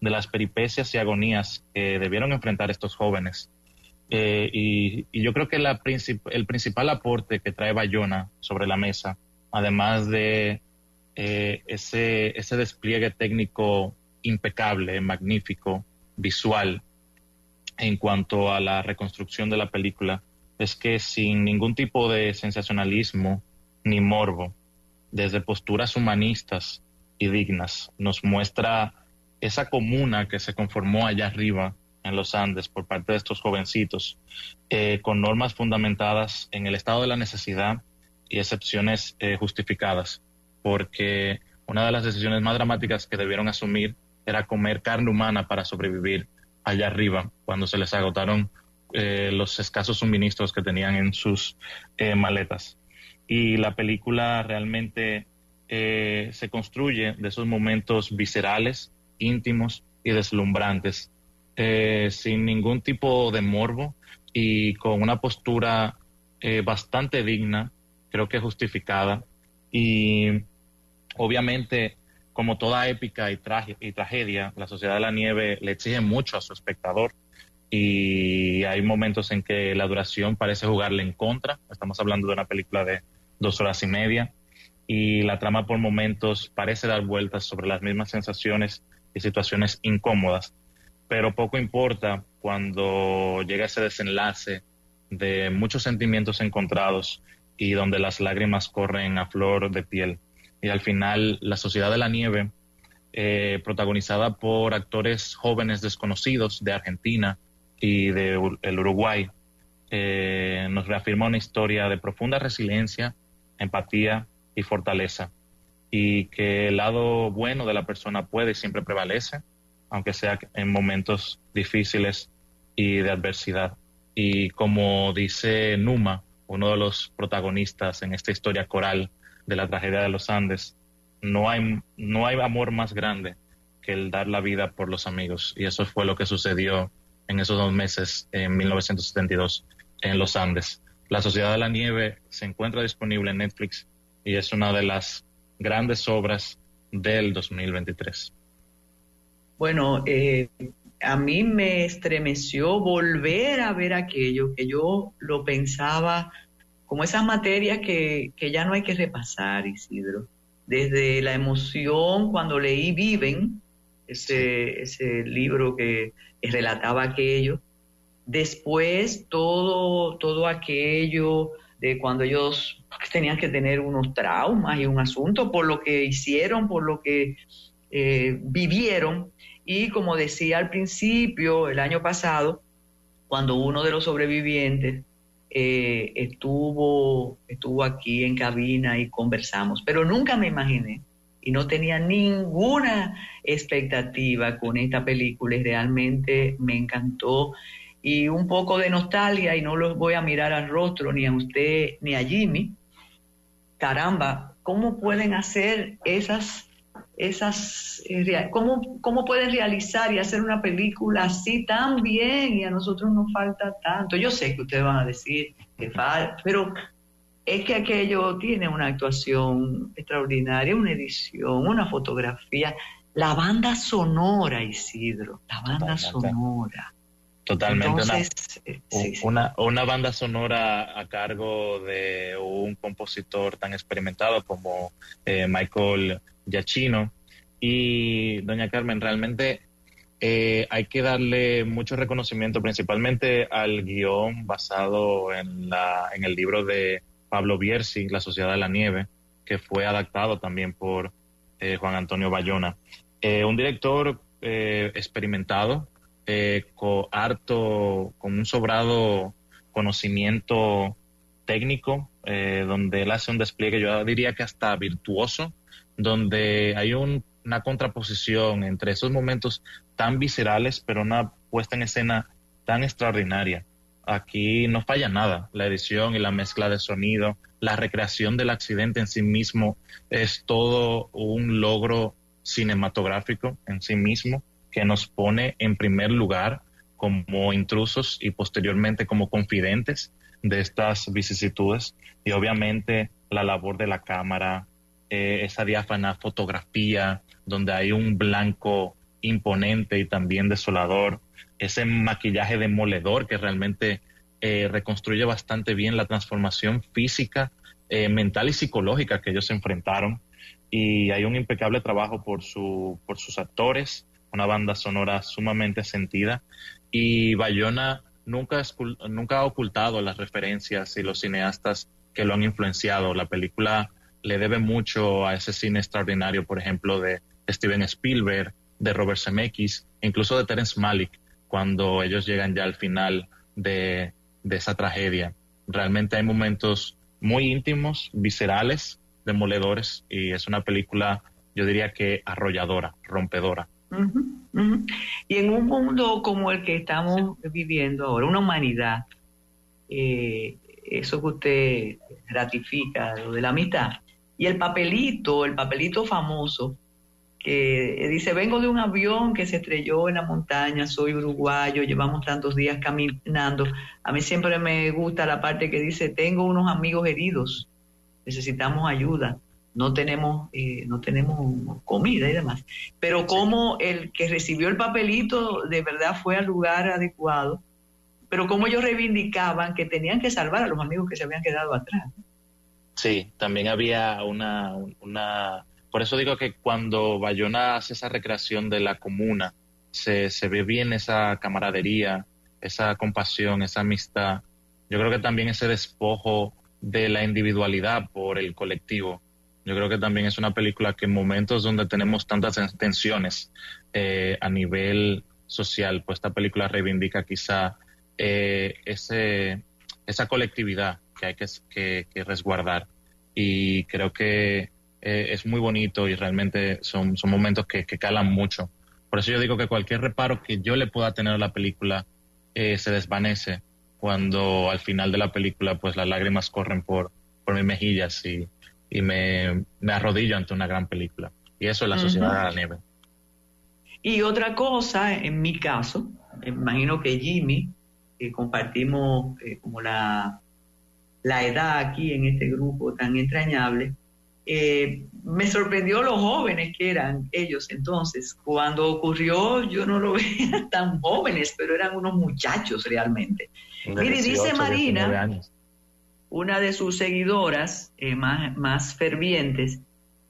de las peripecias y agonías que debieron enfrentar estos jóvenes. Eh, y, y yo creo que la princip- el principal aporte que trae Bayona sobre la mesa, además de eh, ese, ese despliegue técnico impecable, magnífico, visual, en cuanto a la reconstrucción de la película, es que sin ningún tipo de sensacionalismo ni morbo, desde posturas humanistas y dignas, nos muestra esa comuna que se conformó allá arriba en los Andes por parte de estos jovencitos, eh, con normas fundamentadas en el estado de la necesidad y excepciones eh, justificadas, porque una de las decisiones más dramáticas que debieron asumir era comer carne humana para sobrevivir allá arriba, cuando se les agotaron eh, los escasos suministros que tenían en sus eh, maletas. Y la película realmente eh, se construye de esos momentos viscerales, íntimos y deslumbrantes, eh, sin ningún tipo de morbo y con una postura eh, bastante digna, creo que justificada. Y obviamente, como toda épica y, trage- y tragedia, la Sociedad de la Nieve le exige mucho a su espectador, y hay momentos en que la duración parece jugarle en contra. Estamos hablando de una película de dos horas y media, y la trama por momentos parece dar vueltas sobre las mismas sensaciones y situaciones incómodas, pero poco importa cuando llega ese desenlace de muchos sentimientos encontrados y donde las lágrimas corren a flor de piel. Y al final, la Sociedad de la Nieve, eh, protagonizada por actores jóvenes desconocidos de Argentina y de el Uruguay, eh, nos reafirma una historia de profunda resiliencia, empatía y fortaleza, y que el lado bueno de la persona puede y siempre prevalece, aunque sea en momentos difíciles y de adversidad. Y como dice Numa, uno de los protagonistas en esta historia coral de la tragedia de los Andes, no hay, no hay amor más grande que el dar la vida por los amigos. Y eso fue lo que sucedió en esos dos meses, en mil novecientos setenta y dos, en los Andes. La Sociedad de la Nieve se encuentra disponible en Netflix y es una de las grandes obras del dos mil veintitrés. Bueno, eh, a mí me estremeció volver a ver aquello que yo lo pensaba como esas materias que, que ya no hay que repasar, Isidro. Desde la emoción cuando leí Viven, ese, ese libro que relataba aquello, después todo, todo aquello de cuando ellos tenían que tener unos traumas y un asunto por lo que hicieron, por lo que eh, vivieron. Y como decía al principio, el año pasado, cuando uno de los sobrevivientes eh, estuvo, estuvo aquí en cabina y conversamos, pero nunca me imaginé y no tenía ninguna expectativa con esta película y realmente me encantó. Y un poco de nostalgia, y no los voy a mirar al rostro, ni a usted, ni a Jimmy. Caramba, ¿cómo pueden hacer esas, esas, cómo, cómo pueden realizar y hacer una película así tan bien? Y a nosotros nos falta tanto. Yo sé que ustedes van a decir que falta, pero es que aquello tiene una actuación extraordinaria, una edición, una fotografía. La banda sonora, Isidro, la banda sonora. Totalmente. Entonces, una, sí, sí. Una, una banda sonora a cargo de un compositor tan experimentado como eh, Michael Giacchino. Y doña Carmen, realmente Eh, hay que darle mucho reconocimiento principalmente al guión basado en, la, en el libro de Pablo Bierzi, La Sociedad de la Nieve, que fue adaptado también por eh, Juan Antonio Bayona. Eh, un director eh, experimentado, eh, con harto, con un sobrado conocimiento técnico, eh, donde él hace un despliegue, yo diría que hasta virtuoso, donde hay un una contraposición entre esos momentos tan viscerales, pero una puesta en escena tan extraordinaria. Aquí no falla nada, la edición y la mezcla de sonido, la recreación del accidente en sí mismo es todo un logro cinematográfico en sí mismo que nos pone en primer lugar como intrusos y posteriormente como confidentes de estas vicisitudes, y obviamente la labor de la cámara, eh, esa diáfana fotografía donde hay un blanco imponente y también desolador, ese maquillaje demoledor que realmente eh, reconstruye bastante bien la transformación física, eh, mental y psicológica que ellos se enfrentaron, y hay un impecable trabajo por, su, por sus actores, una banda sonora sumamente sentida, y Bayona nunca, nunca ha ocultado las referencias y los cineastas que lo han influenciado. La película le debe mucho a ese cine extraordinario, por ejemplo, de Steven Spielberg, de Robert Zemeckis, incluso de Terrence Malick, cuando ellos llegan ya al final de, de esa tragedia. Realmente hay momentos muy íntimos, viscerales, demoledores, y es una película, yo diría que arrolladora, rompedora. Uh-huh, uh-huh. Y en un mundo como el que estamos viviendo ahora, una humanidad, eh, eso que usted ratifica, lo de la mitad, y el papelito, el papelito famoso, que dice, vengo de un avión que se estrelló en la montaña, soy uruguayo, llevamos tantos días caminando. A mí siempre me gusta la parte que dice, tengo unos amigos heridos, necesitamos ayuda, no tenemos eh, no tenemos comida y demás. Pero como el que recibió el papelito de verdad fue al lugar adecuado, pero como ellos reivindicaban que tenían que salvar a los amigos que se habían quedado atrás. Sí, también había una... una... Por eso digo que cuando Bayona hace esa recreación de la comuna, se, se ve bien esa camaradería, esa compasión, esa amistad. Yo creo que también ese despojo de la individualidad por el colectivo. Yo creo que también es una película que en momentos donde tenemos tantas tensiones eh, a nivel social, pues esta película reivindica quizá eh, ese esa colectividad que hay que, que, que resguardar. Y creo que Eh, es muy bonito y realmente son, son momentos que, que calan mucho. Por eso yo digo que cualquier reparo que yo le pueda tener a la película eh, se desvanece cuando al final de la película pues las lágrimas corren por, por mis mejillas y, y me, me arrodillo ante una gran película. Y eso es La Sociedad uh-huh. de la Nieve. Y otra cosa, en mi caso, imagino que Jimmy, eh, compartimos eh, como la, la edad aquí en este grupo tan entrañable, Eh, me sorprendió lo jóvenes que eran ellos entonces. Cuando ocurrió, yo no lo veía tan jóvenes, pero eran unos muchachos realmente. Mire, dice Marina, una de sus seguidoras eh, más, más fervientes,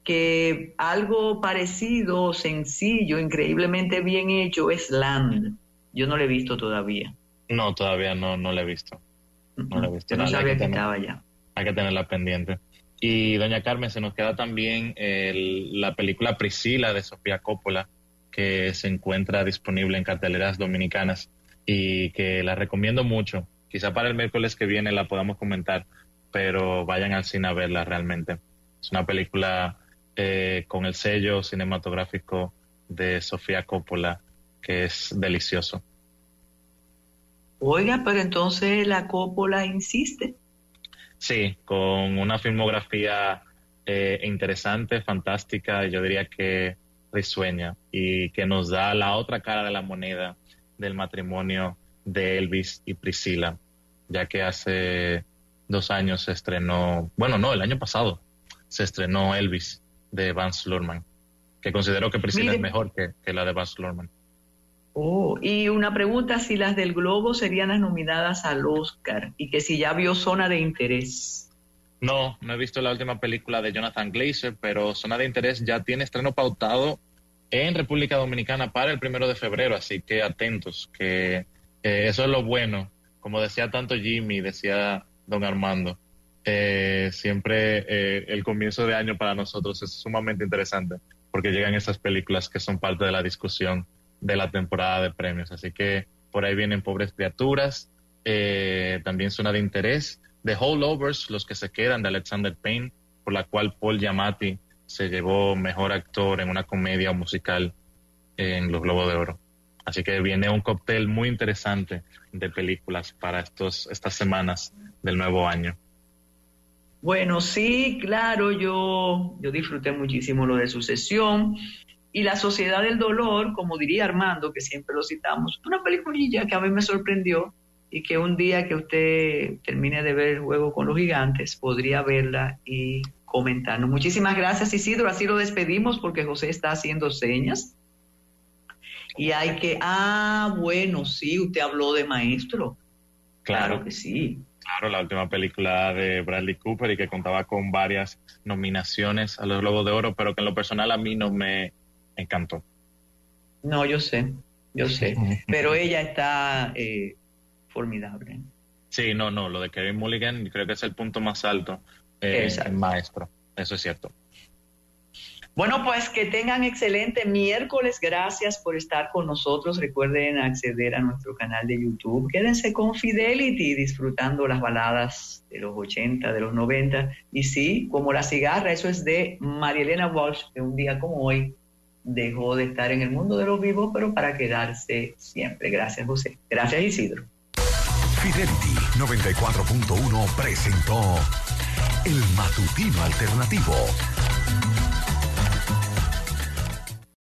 que algo parecido, sencillo, increíblemente bien hecho es Land. Yo no lo he visto todavía. No, todavía no, no lo he visto. No lo he visto. No sabía que estaba ya. Hay que tenerla pendiente. Y doña Carmen, se nos queda también el, la película Priscila de Sofía Coppola, que se encuentra disponible en carteleras dominicanas y que la recomiendo mucho. Quizá para el miércoles que viene la podamos comentar, pero vayan al cine a verla realmente. Es una película eh, con el sello cinematográfico de Sofía Coppola, que es delicioso. Oiga, pero entonces la Coppola insiste. Sí, con una filmografía eh, interesante, fantástica, yo diría que risueña, y que nos da la otra cara de la moneda del matrimonio de Elvis y Priscila, ya que hace dos años se estrenó, bueno, no, el año pasado se estrenó Elvis de Baz Luhrmann, que considero que Priscila Mire. es mejor que, que la de Baz Luhrmann. Oh, y una pregunta, si las del Globo serían las nominadas al Oscar, y que si ya vio Zona de Interés. No, no he visto la última película de Jonathan Glazer, pero Zona de Interés ya tiene estreno pautado en República Dominicana para el primero de febrero, así que atentos, que eh, eso es lo bueno. Como decía tanto Jimmy, decía don Armando, eh, siempre eh, el comienzo de año para nosotros es sumamente interesante, porque llegan esas películas que son parte de la discusión de la temporada de premios, así que por ahí vienen Pobres Criaturas, eh, también Zona de Interés, The Holdovers, Los que se quedan, de Alexander Payne, por la cual Paul Giamatti se llevó mejor actor en una comedia o musical en los Globos de Oro. Así que viene un cóctel muy interesante de películas para estos estas semanas del nuevo año. Bueno, sí, claro, yo, yo disfruté muchísimo lo de Sucesión y La Sociedad del Dolor, como diría Armando, que siempre lo citamos, una peliculilla que a mí me sorprendió y que un día que usted termine de ver el Juego con los Gigantes podría verla y comentarnos. Muchísimas gracias, Isidro, así lo despedimos porque José está haciendo señas. Y hay que, ah, bueno, sí, usted habló de Maestro. Claro, claro que sí. Claro, la última película de Bradley Cooper y que contaba con varias nominaciones a los Globos de Oro, pero que en lo personal a mí no me encantó. No, yo sé, yo sé. Pero ella está eh, formidable. Sí, no, no, lo de Kevin Mulligan creo que es el punto más alto eh, en Maestro, eso es cierto. Bueno, pues que tengan excelente miércoles. Gracias por estar con nosotros. Recuerden acceder a nuestro canal de YouTube. Quédense con Fidelity disfrutando las baladas de los ochenta, de los noventa. Y sí, Como la Cigarra, eso es de Marielena Walsh, que un día como hoy dejó de estar en el mundo de los vivos, pero para quedarse siempre. Gracias, José. Gracias, Isidro. Fidelity noventa y cuatro punto uno presentó El Matutino Alternativo.